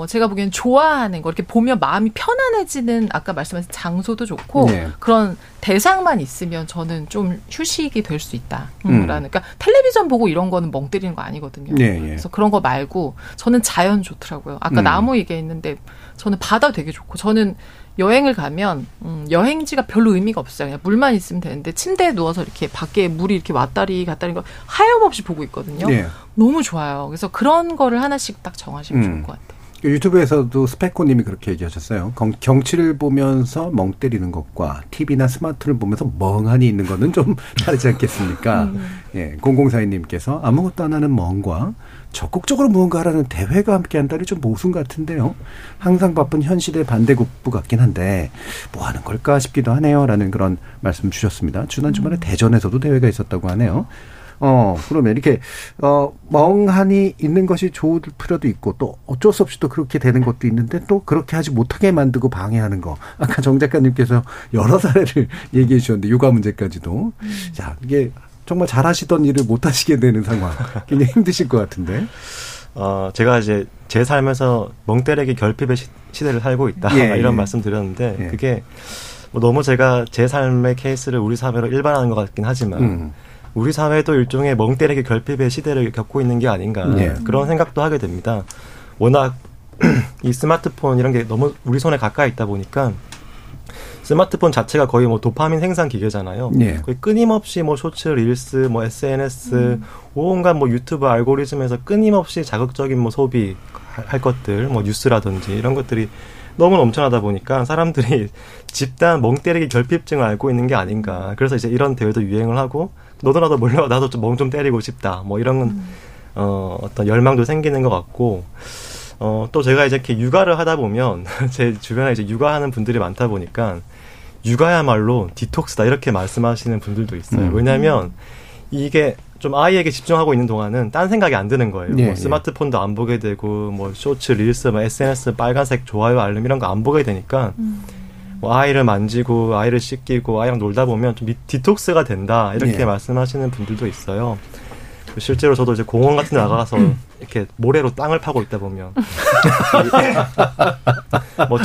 제가 보기엔 좋아하는 거 이렇게 보면 마음이 편안해지는 아까 말씀하신 장소도 좋고 그런 대상만 있으면 저는 좀 휴식이 될 수 있다. 그러니까 텔레비전 보고 이런 거는 멍 때리는 거 아니거든요. 그래서 그런 거 말고 저는 자연 좋더라고요. 아까 나무 얘기했는데 저는 바다 되게 좋고 저는 여행을 가면 여행지가 별로 의미가 없어요. 그냥 물만 있으면 되는데 침대에 누워서 이렇게 밖에 물이 이렇게 왔다리 갔다리 걸 하염없이 보고 있거든요. 너무 좋아요. 그래서 그런 거를 하나씩 딱 정하시면 좋을 것 같아요. 유튜브에서도 스페코님이 그렇게 얘기하셨어요. 경치를 보면서 멍 때리는 것과 TV나 스마트를 보면서 멍하니 있는 거는 좀 다르지 않겠습니까? 0042님께서 아무것도 안 하는 멍과 적극적으로 무언가 하라는 대회가 함께한 달이 좀 모순 같은데요. 항상 바쁜 현 시대 반대국부 같긴 한데 뭐 하는 걸까 싶기도 하네요. 라는 그런 말씀 주셨습니다. 지난주말에 대전에서도 대회가 있었다고 하네요. 그러면 이렇게, 멍하니 있는 것이 좋을 필요도 있고, 또 어쩔 수 없이 또 그렇게 되는 것도 있는데, 또 그렇게 하지 못하게 만들고 방해하는 거. 아까 정 작가님께서 여러 사례를 얘기해 주셨는데, 육아 문제까지도. 자, 이게 정말 잘하시던 일을 못하시게 되는 상황. 굉장히 힘드실 것 같은데. 제가 이제 제 삶에서 멍때리기 결핍의 시대를 살고 있다. 이런 말씀 드렸는데, 그게 너무 제가 제 삶의 케이스를 우리 사회로 일반화하는 것 같긴 하지만, 우리 사회도 일종의 멍때리기 결핍의 시대를 겪고 있는 게 아닌가 그런 생각도 하게 됩니다. 워낙 이 스마트폰 이런 게 너무 우리 손에 가까이 있다 보니까 스마트폰 자체가 거의 도파민 생산 기계잖아요. 거의 끊임없이 쇼츠, 릴스, SNS, 온갖 유튜브 알고리즘에서 끊임없이 자극적인 소비할 것들, 뉴스라든지 이런 것들이 너무 넘쳐나다 보니까 사람들이 집단 멍때리기 결핍증을 앓고 있는 게 아닌가. 그래서 이제 이런 대회도 유행을 하고 너도 나도 몰라 나도 멍 좀 때리고 싶다. 이런 어떤 열망도 생기는 것 같고 또 제가 이제 이렇게 육아를 하다 보면 제 주변에 이제 육아하는 분들이 많다 보니까 육아야말로 디톡스다 이렇게 말씀하시는 분들도 있어요. 왜냐하면 이게 좀 아이에게 집중하고 있는 동안은 딴 생각이 안 드는 거예요. 스마트폰도 안 보게 되고 쇼츠, 릴스, SNS, 빨간색 좋아요, 알림 이런 거 안 보게 되니까 아이를 만지고 아이를 씻기고 아이랑 놀다 보면 좀 디톡스가 된다 이렇게 말씀하시는 분들도 있어요. 실제로 저도 이제 공원 같은 데 나가서 이렇게 모래로 땅을 파고 있다 보면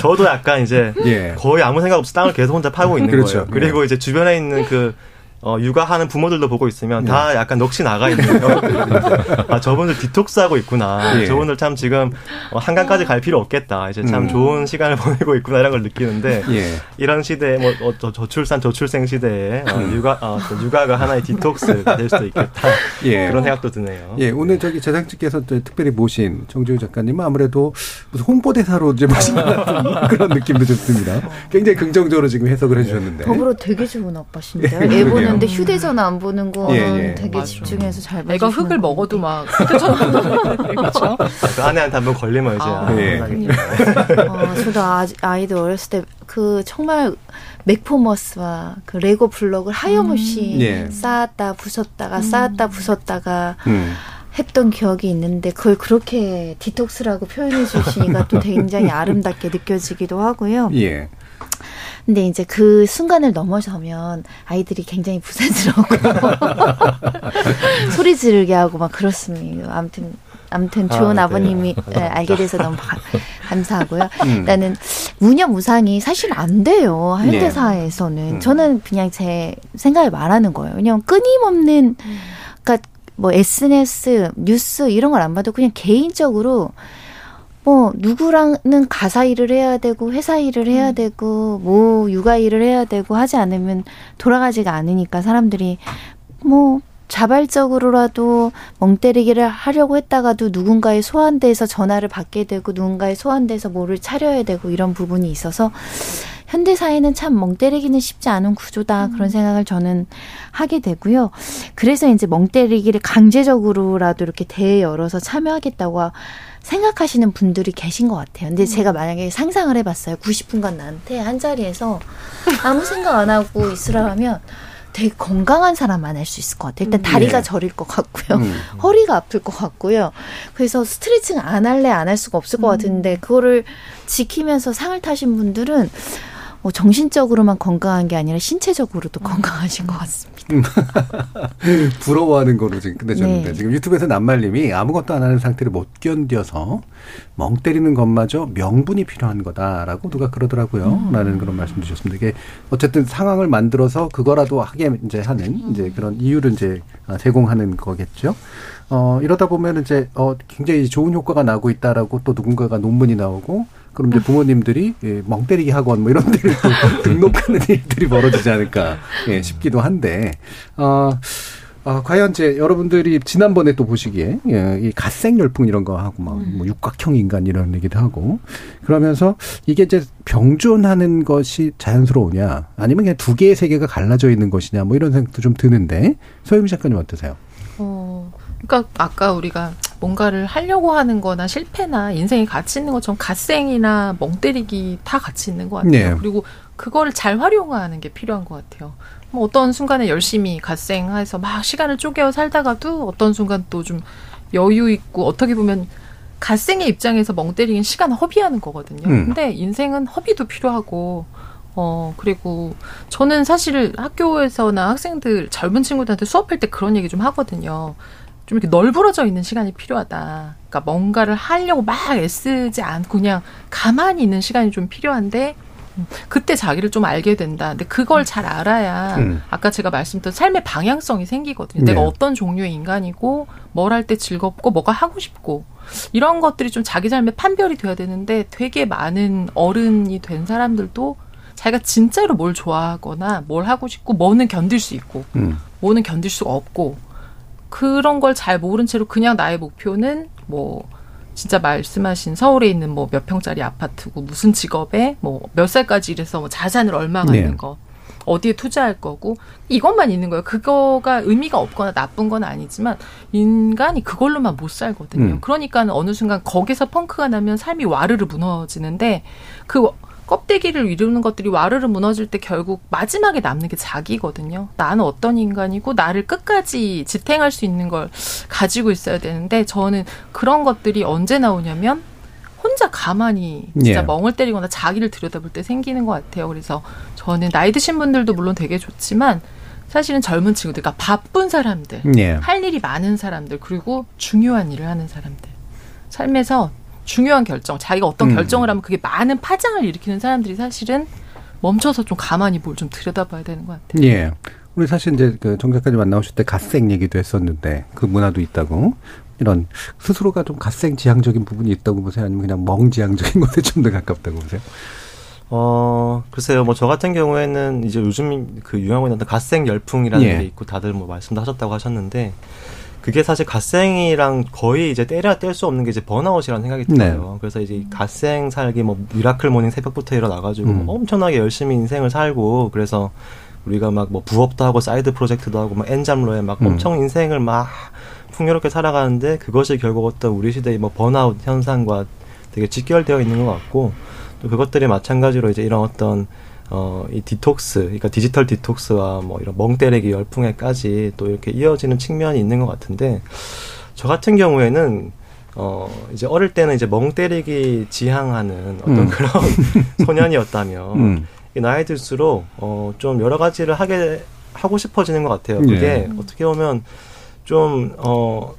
저도 약간 이제 거의 아무 생각 없이 땅을 계속 혼자 파고 있는 거예요. 그리고 이제 주변에 있는 육아하는 부모들도 보고 있으면 다 약간 넋이 나가 있는 거예요. 아, 저분들 디톡스하고 있구나. 저분들 참 지금 한강까지 갈 필요 없겠다. 이제 참 좋은 시간을 보내고 있구나 이런 걸 느끼는데 이런 시대에 저출산 저출생 시대에 육아가 하나의 디톡스가 될 수도 있겠다. 그런 생각도 드네요. 오늘 저기 제작진께서 특별히 모신 정지우 작가님은 아무래도 무슨 홍보대사로 이제 모신 것 같은 그런 느낌도 좋습니다. 굉장히 긍정적으로 지금 해석을 해주셨는데 더불어 되게 좋은 아빠신데요. 애 보는 근데 휴대전화 안 보는 거는 되게 맞아. 집중해서 잘 보시는 애가 흙을 먹어도 막 휴대전화 그렇죠? 그 아내한테 한번 걸리면 이제 저도 아이들 어렸을 때 그 정말 맥포머스와 그 레고 블록을 하염없이 쌓았다 부쉈다가 쌓았다 부쉈다가 했던 기억이 있는데 그걸 그렇게 디톡스라고 표현해 주시니까 또 굉장히 아름답게 느껴지기도 하고요. 근데 이제 그 순간을 넘어서면 아이들이 굉장히 부산스럽고 소리 지르게 하고 막 그렇습니다. 아무튼 아무튼 좋은 아버님이 네. 알게 돼서 너무 감사하고요. 나는 무념무상이 사실 안 돼요. 현대사회에서는. 네. 저는 그냥 제 생각을 말하는 거예요. 왜냐하면 끊임없는 그러니까 뭐 SNS, 뉴스 이런 걸 안 봐도 그냥 개인적으로 뭐 누구랑은 가사 일을 해야 되고 회사 일을 해야 되고 뭐 육아 일을 해야 되고 하지 않으면 돌아가지가 않으니까 사람들이 뭐 자발적으로라도 멍때리기를 하려고 했다가도 누군가의 소환대에서 전화를 받게 되고 누군가의 소환대에서 뭐를 차려야 되고 이런 부분이 있어서 현대사회는 참 멍때리기는 쉽지 않은 구조다 그런 생각을 저는 하게 되고요. 그래서 이제 멍때리기를 강제적으로라도 이렇게 대회 열어서 참여하겠다고 생각하시는 분들이 계신 것 같아요. 근데 제가 만약에 상상을 해봤어요. 90분간 나한테 한 자리에서 아무 생각 안 하고 있으라 하면 되게 건강한 사람만 할 수 있을 것 같아요. 일단 다리가 저릴 것 같고요. 허리가 아플 것 같고요. 그래서 스트레칭 안 할래 안 할 수가 없을 것 같은데 그거를 지키면서 상을 타신 분들은 정신적으로만 건강한 게 아니라 신체적으로도 건강하신 것 같습니다. 부러워하는 거로 지금 끝내줬는데 네. 지금 유튜브에서 남말님이 아무것도 안 하는 상태를 못 견뎌서 멍 때리는 것마저 명분이 필요한 거다라고 누가 그러더라고요. 라는 그런 말씀 주셨습니다. 이게 어쨌든 상황을 만들어서 그거라도 하게 이제 하는 이제 그런 이유를 이제 제공하는 거겠죠. 이러다 보면 이제 굉장히 좋은 효과가 나고 있다라고 또 누군가가 논문이 나오고 그럼 이제 부모님들이 멍때리기 학원 뭐 이런 데를 등록하는 일들이 벌어지지 않을까 싶기도 한데 과연 이제 여러분들이 지난번에 또 보시기에 이 갓생열풍 이런 거 하고 막 뭐 육각형 인간 이런 얘기도 하고 그러면서 이게 이제 병존하는 것이 자연스러우냐 아니면 그냥 두 개의 세계가 갈라져 있는 것이냐 뭐 이런 생각도 좀 드는데 서유미 작가님 어떠세요? 그러니까 아까 우리가 뭔가를 하려고 하는 거나 실패나 인생이 같이 있는 것처럼 갓생이나 멍때리기 다 같이 있는 것 같아요. 네. 그리고 그거를 잘 활용하는 게 필요한 것 같아요. 뭐 어떤 순간에 열심히 갓생해서 막 시간을 쪼개어 살다가도 어떤 순간 또 좀 여유 있고 어떻게 보면 갓생의 입장에서 멍때리기는 시간 허비하는 거거든요. 근데 인생은 허비도 필요하고 그리고 저는 사실 학교에서나 학생들 젊은 친구들한테 수업할 때 그런 얘기 좀 하거든요. 좀 이렇게 널브러져 있는 시간이 필요하다. 그러니까 뭔가를 하려고 막 애쓰지 않고 그냥 가만히 있는 시간이 좀 필요한데 그때 자기를 좀 알게 된다. 근데 그걸 잘 알아야 아까 제가 말씀드린 삶의 방향성이 생기거든요. 네. 내가 어떤 종류의 인간이고 뭘 할 때 즐겁고 뭐가 하고 싶고 이런 것들이 좀 자기 삶의 판별이 돼야 되는데 되게 많은 어른이 된 사람들도 자기가 진짜로 뭘 좋아하거나 뭘 하고 싶고 뭐는 견딜 수 있고 뭐는 견딜 수가 없고 그런 걸 잘 모른 채로 그냥 나의 목표는 뭐 진짜 말씀하신 서울에 있는 뭐 몇 평짜리 아파트고 무슨 직업에 뭐 몇 살까지 일해서 뭐 자산을 얼마 갖는 네. 거 어디에 투자할 거고 이것만 있는 거예요. 그거가 의미가 없거나 나쁜 건 아니지만 인간이 그걸로만 못 살거든요. 그러니까 어느 순간 거기서 펑크가 나면 삶이 와르르 무너지는데 그 껍데기를 이루는 것들이 와르르 무너질 때 결국 마지막에 남는 게 자기거든요. 나는 어떤 인간이고 나를 끝까지 지탱할 수 있는 걸 가지고 있어야 되는데 저는 그런 것들이 언제 나오냐면 혼자 가만히 진짜 멍을 때리거나 자기를 들여다볼 때 생기는 것 같아요. 그래서 저는 나이 드신 분들도 물론 되게 좋지만 사실은 젊은 친구들, 그러니까 바쁜 사람들, 할 일이 많은 사람들, 그리고 중요한 일을 하는 사람들. 삶에서 중요한 결정, 자기가 어떤 결정을 하면 그게 많은 파장을 일으키는 사람들이 사실은 멈춰서 좀 가만히 뭘 좀 들여다봐야 되는 것 같아요. 예. 우리 사실 이제 그 정 작가님 만나오실 때 갓생 얘기도 했었는데 그 문화도 있다고. 이런 스스로가 좀 갓생 지향적인 부분이 있다고 보세요? 아니면 그냥 멍 지향적인 것에 좀 더 가깝다고 보세요? 글쎄요. 뭐 저 같은 경우에는 이제 요즘 그 유행하고 있는 갓생 열풍이라는 게 있고 다들 뭐 말씀도 하셨다고 하셨는데 그게 사실 갓생이랑 거의 이제 때려야 뗄 수 없는 게 이제 번아웃이라는 생각이 들어요. 네. 그래서 이제 갓생 살기 뭐 미라클 모닝 새벽부터 일어나가지고 뭐 엄청나게 열심히 인생을 살고 그래서 우리가 막 뭐 부업도 하고 사이드 프로젝트도 하고 막 엔잡러에 막 엄청 인생을 막 풍요롭게 살아가는데 그것이 결국 어떤 우리 시대의 뭐 번아웃 현상과 되게 직결되어 있는 것 같고 또 그것들이 마찬가지로 이제 이런 어떤 이 디톡스, 그러니까 디지털 디톡스와 뭐 이런 멍때리기 열풍에까지 또 이렇게 이어지는 측면이 있는 것 같은데, 저 같은 경우에는, 이제 어릴 때는 이제 멍때리기 지향하는 어떤 그런 소년이었다면, 이 나이 들수록, 좀 여러 가지를 하고 싶어지는 것 같아요. 그게 어떻게 보면 좀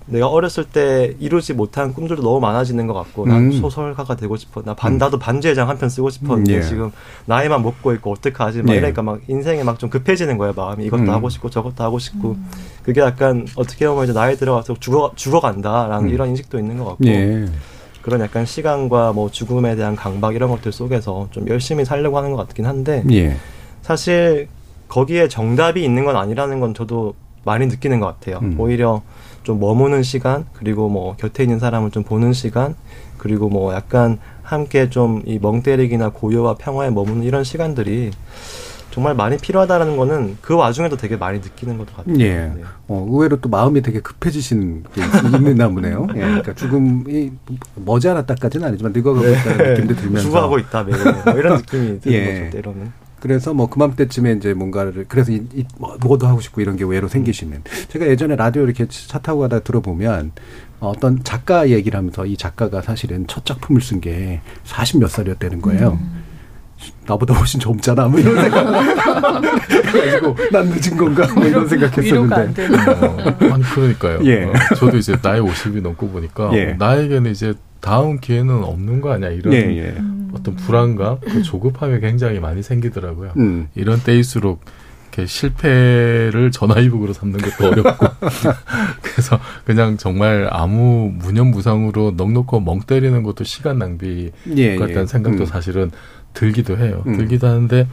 내가 어렸을 때 이루지 못한 꿈들도 너무 많아지는 것 같고, 난 소설가가 되고 싶어, 나도 반지의장 한 편 쓰고 싶었는데 예. 지금 나이만 먹고 있고 어떡하지 막 예. 이러니까 막 인생에 막 좀 급해지는 거야, 마음이. 이것도 하고 싶고 저것도 하고 싶고 그게 약간 어떻게 보면 이제 나이 들어가서 죽어간다라는 이런 인식도 있는 것 같고 예. 그런 약간 시간과 뭐 죽음에 대한 강박 이런 것들 속에서 좀 열심히 살려고 하는 것 같긴 한데 예. 사실 거기에 정답이 있는 건 아니라는 건 저도 많이 느끼는 것 같아요. 오히려 좀 머무는 시간, 그리고 뭐 곁에 있는 사람을 좀 보는 시간, 그리고 뭐 약간 함께 좀 이 멍 때리기나 고요와 평화에 머무는 이런 시간들이 정말 많이 필요하다라는 거는 그 와중에도 되게 많이 느끼는 것 같아요. 예. 네. 의외로 또 마음이 되게 급해지신 게 있나 보네요. 예. 그러니까 죽음이 머지않았다까지는 아니지만 늙어가고 있다는 네. 느낌도 들면서. 죽어가고 있다, 매일. 뭐 이런 느낌이 드는 예. 거죠, 때로는. 그래서 뭐 그맘때쯤에 이제 뭔가를 그래서 뭐도 하고 싶고 이런 게 외로 생기시는. 제가 예전에 라디오 이렇게 차 타고 가다 들어보면 어떤 작가 얘기를 하면서 이 작가가 사실은 첫 작품을 쓴 게 40몇 살이었다는 거예요. 나보다 훨씬 젊잖아, 뭐 이런 생각. 그래가지고 난 늦은 건가, 뭐 이런 생각했었는데. 아니 그러니까요. 예. 저도 이제 나이 50이 넘고 보니까 예. 나에게는 이제 다음 기회는 없는 거 아니야, 이런. 예, 예. 어떤 불안감, 그 조급함이 굉장히 많이 생기더라고요. 이런 때일수록 이렇게 실패를 전화위복으로 삼는 것도 어렵고 그래서 그냥 정말 아무 무념무상으로 넉넉히 멍 때리는 것도 시간 낭비 예, 같다는 예. 생각도 사실은 들기도 해요. 들기도 하는데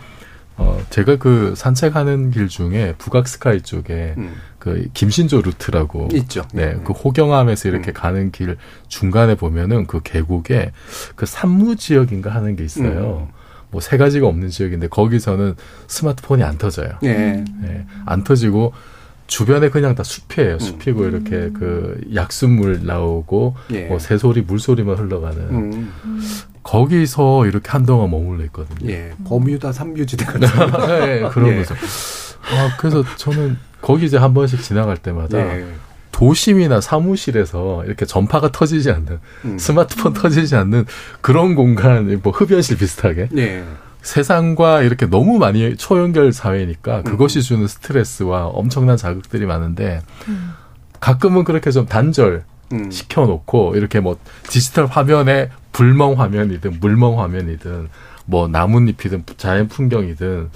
제가 그 산책하는 길 중에 북악스카이 쪽에 그 김신조 루트라고 있죠. 네, 그 호경암에서 이렇게 가는 길 중간에 보면은 그 계곡에 그 산무 지역인가 하는 게 있어요. 뭐 세 가지가 없는 지역인데 거기서는 스마트폰이 안 터져요. 네. 네, 안 터지고 주변에 그냥 다 숲이에요. 숲이고 이렇게 그 약수물 나오고 예. 뭐 새소리, 물소리만 흘러가는. 거기서 이렇게 한동안 머물러 있거든요. 예, 버뮤다 삼류지대 같은. 예, 그런 거죠. 예. 그래서 저는 거기 이제 한 번씩 지나갈 때마다 예. 도심이나 사무실에서 이렇게 전파가 터지지 않는 스마트폰 터지지 않는 그런 공간, 뭐 흡연실 비슷하게. 예. 세상과 이렇게 너무 많이 초연결 사회니까 그것이 주는 스트레스와 엄청난 자극들이 많은데 가끔은 그렇게 좀 단절 시켜놓고 이렇게 뭐 디지털 화면에 불멍 화면이든 물멍 화면이든 뭐 나뭇잎이든 자연 풍경이든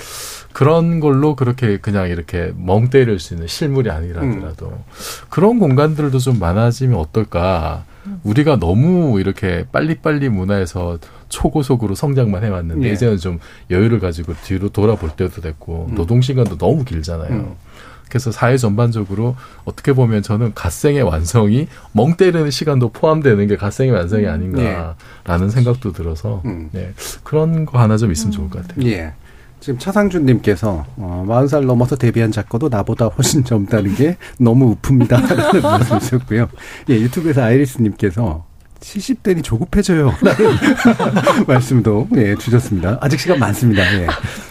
그런 걸로 그렇게 그냥 이렇게 멍 때릴 수 있는 실물이 아니라더라도 그런 공간들도 좀 많아지면 어떨까. 우리가 너무 이렇게 빨리빨리 문화에서 초고속으로 성장만 해왔는데 예. 이제는 좀 여유를 가지고 뒤로 돌아볼 때도 됐고 노동시간도 너무 길잖아요. 그래서 사회 전반적으로 어떻게 보면 저는 갓생의 완성이 멍 때리는 시간도 포함되는 게 갓생의 완성이 아닌가라는 예. 생각도 들어서 네. 그런 거 하나 좀 있으면 좋을 것 같아요. 예. 지금 차상준님께서 40살 넘어서 데뷔한 작가도 나보다 훨씬 젊다는 게 너무 웃깁니다. 라는 말씀 주셨고요. 예, 유튜브에서 아이리스님께서 70대니 조급해져요. 라는 말씀도 예, 주셨습니다. 아직 시간 많습니다. 예.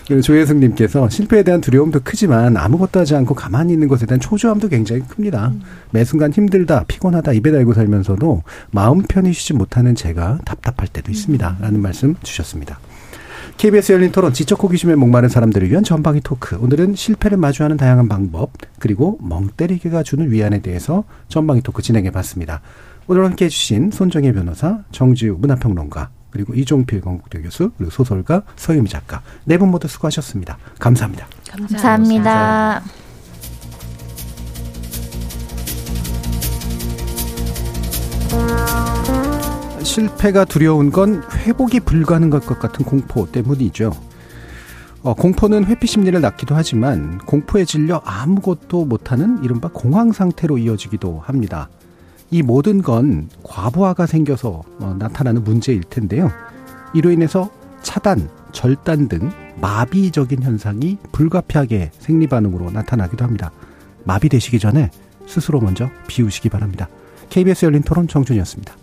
그리고 조혜승님께서 실패에 대한 두려움도 크지만 아무것도 하지 않고 가만히 있는 것에 대한 초조함도 굉장히 큽니다. 매 순간 힘들다, 피곤하다 입에 달고 살면서도 마음 편히 쉬지 못하는 제가 답답할 때도 있습니다. 라는 말씀 주셨습니다. KBS 열린 토론, 지적 호기심에 목마른 사람들을 위한 전방위 토크. 오늘은 실패를 마주하는 다양한 방법, 그리고 멍 때리기가 주는 위안에 대해서 전방위 토크 진행해봤습니다. 오늘 함께해 주신 손정혜 변호사, 정지우 문화평론가, 그리고 이종필 건국대 교수, 그리고 소설가 서유미 작가. 네 분 모두 수고하셨습니다. 감사합니다. 감사합니다. 감사합니다. 실패가 두려운 건 회복이 불가능할 것 같은 공포 때문이죠. 공포는 회피 심리를 낳기도 하지만 공포에 질려 아무것도 못하는 이른바 공황 상태로 이어지기도 합니다. 이 모든 건 과부하가 생겨서 나타나는 문제일 텐데요. 이로 인해서 차단, 절단 등 마비적인 현상이 불가피하게 생리 반응으로 나타나기도 합니다. 마비되시기 전에 스스로 먼저 비우시기 바랍니다. KBS 열린 토론 정준이었습니다.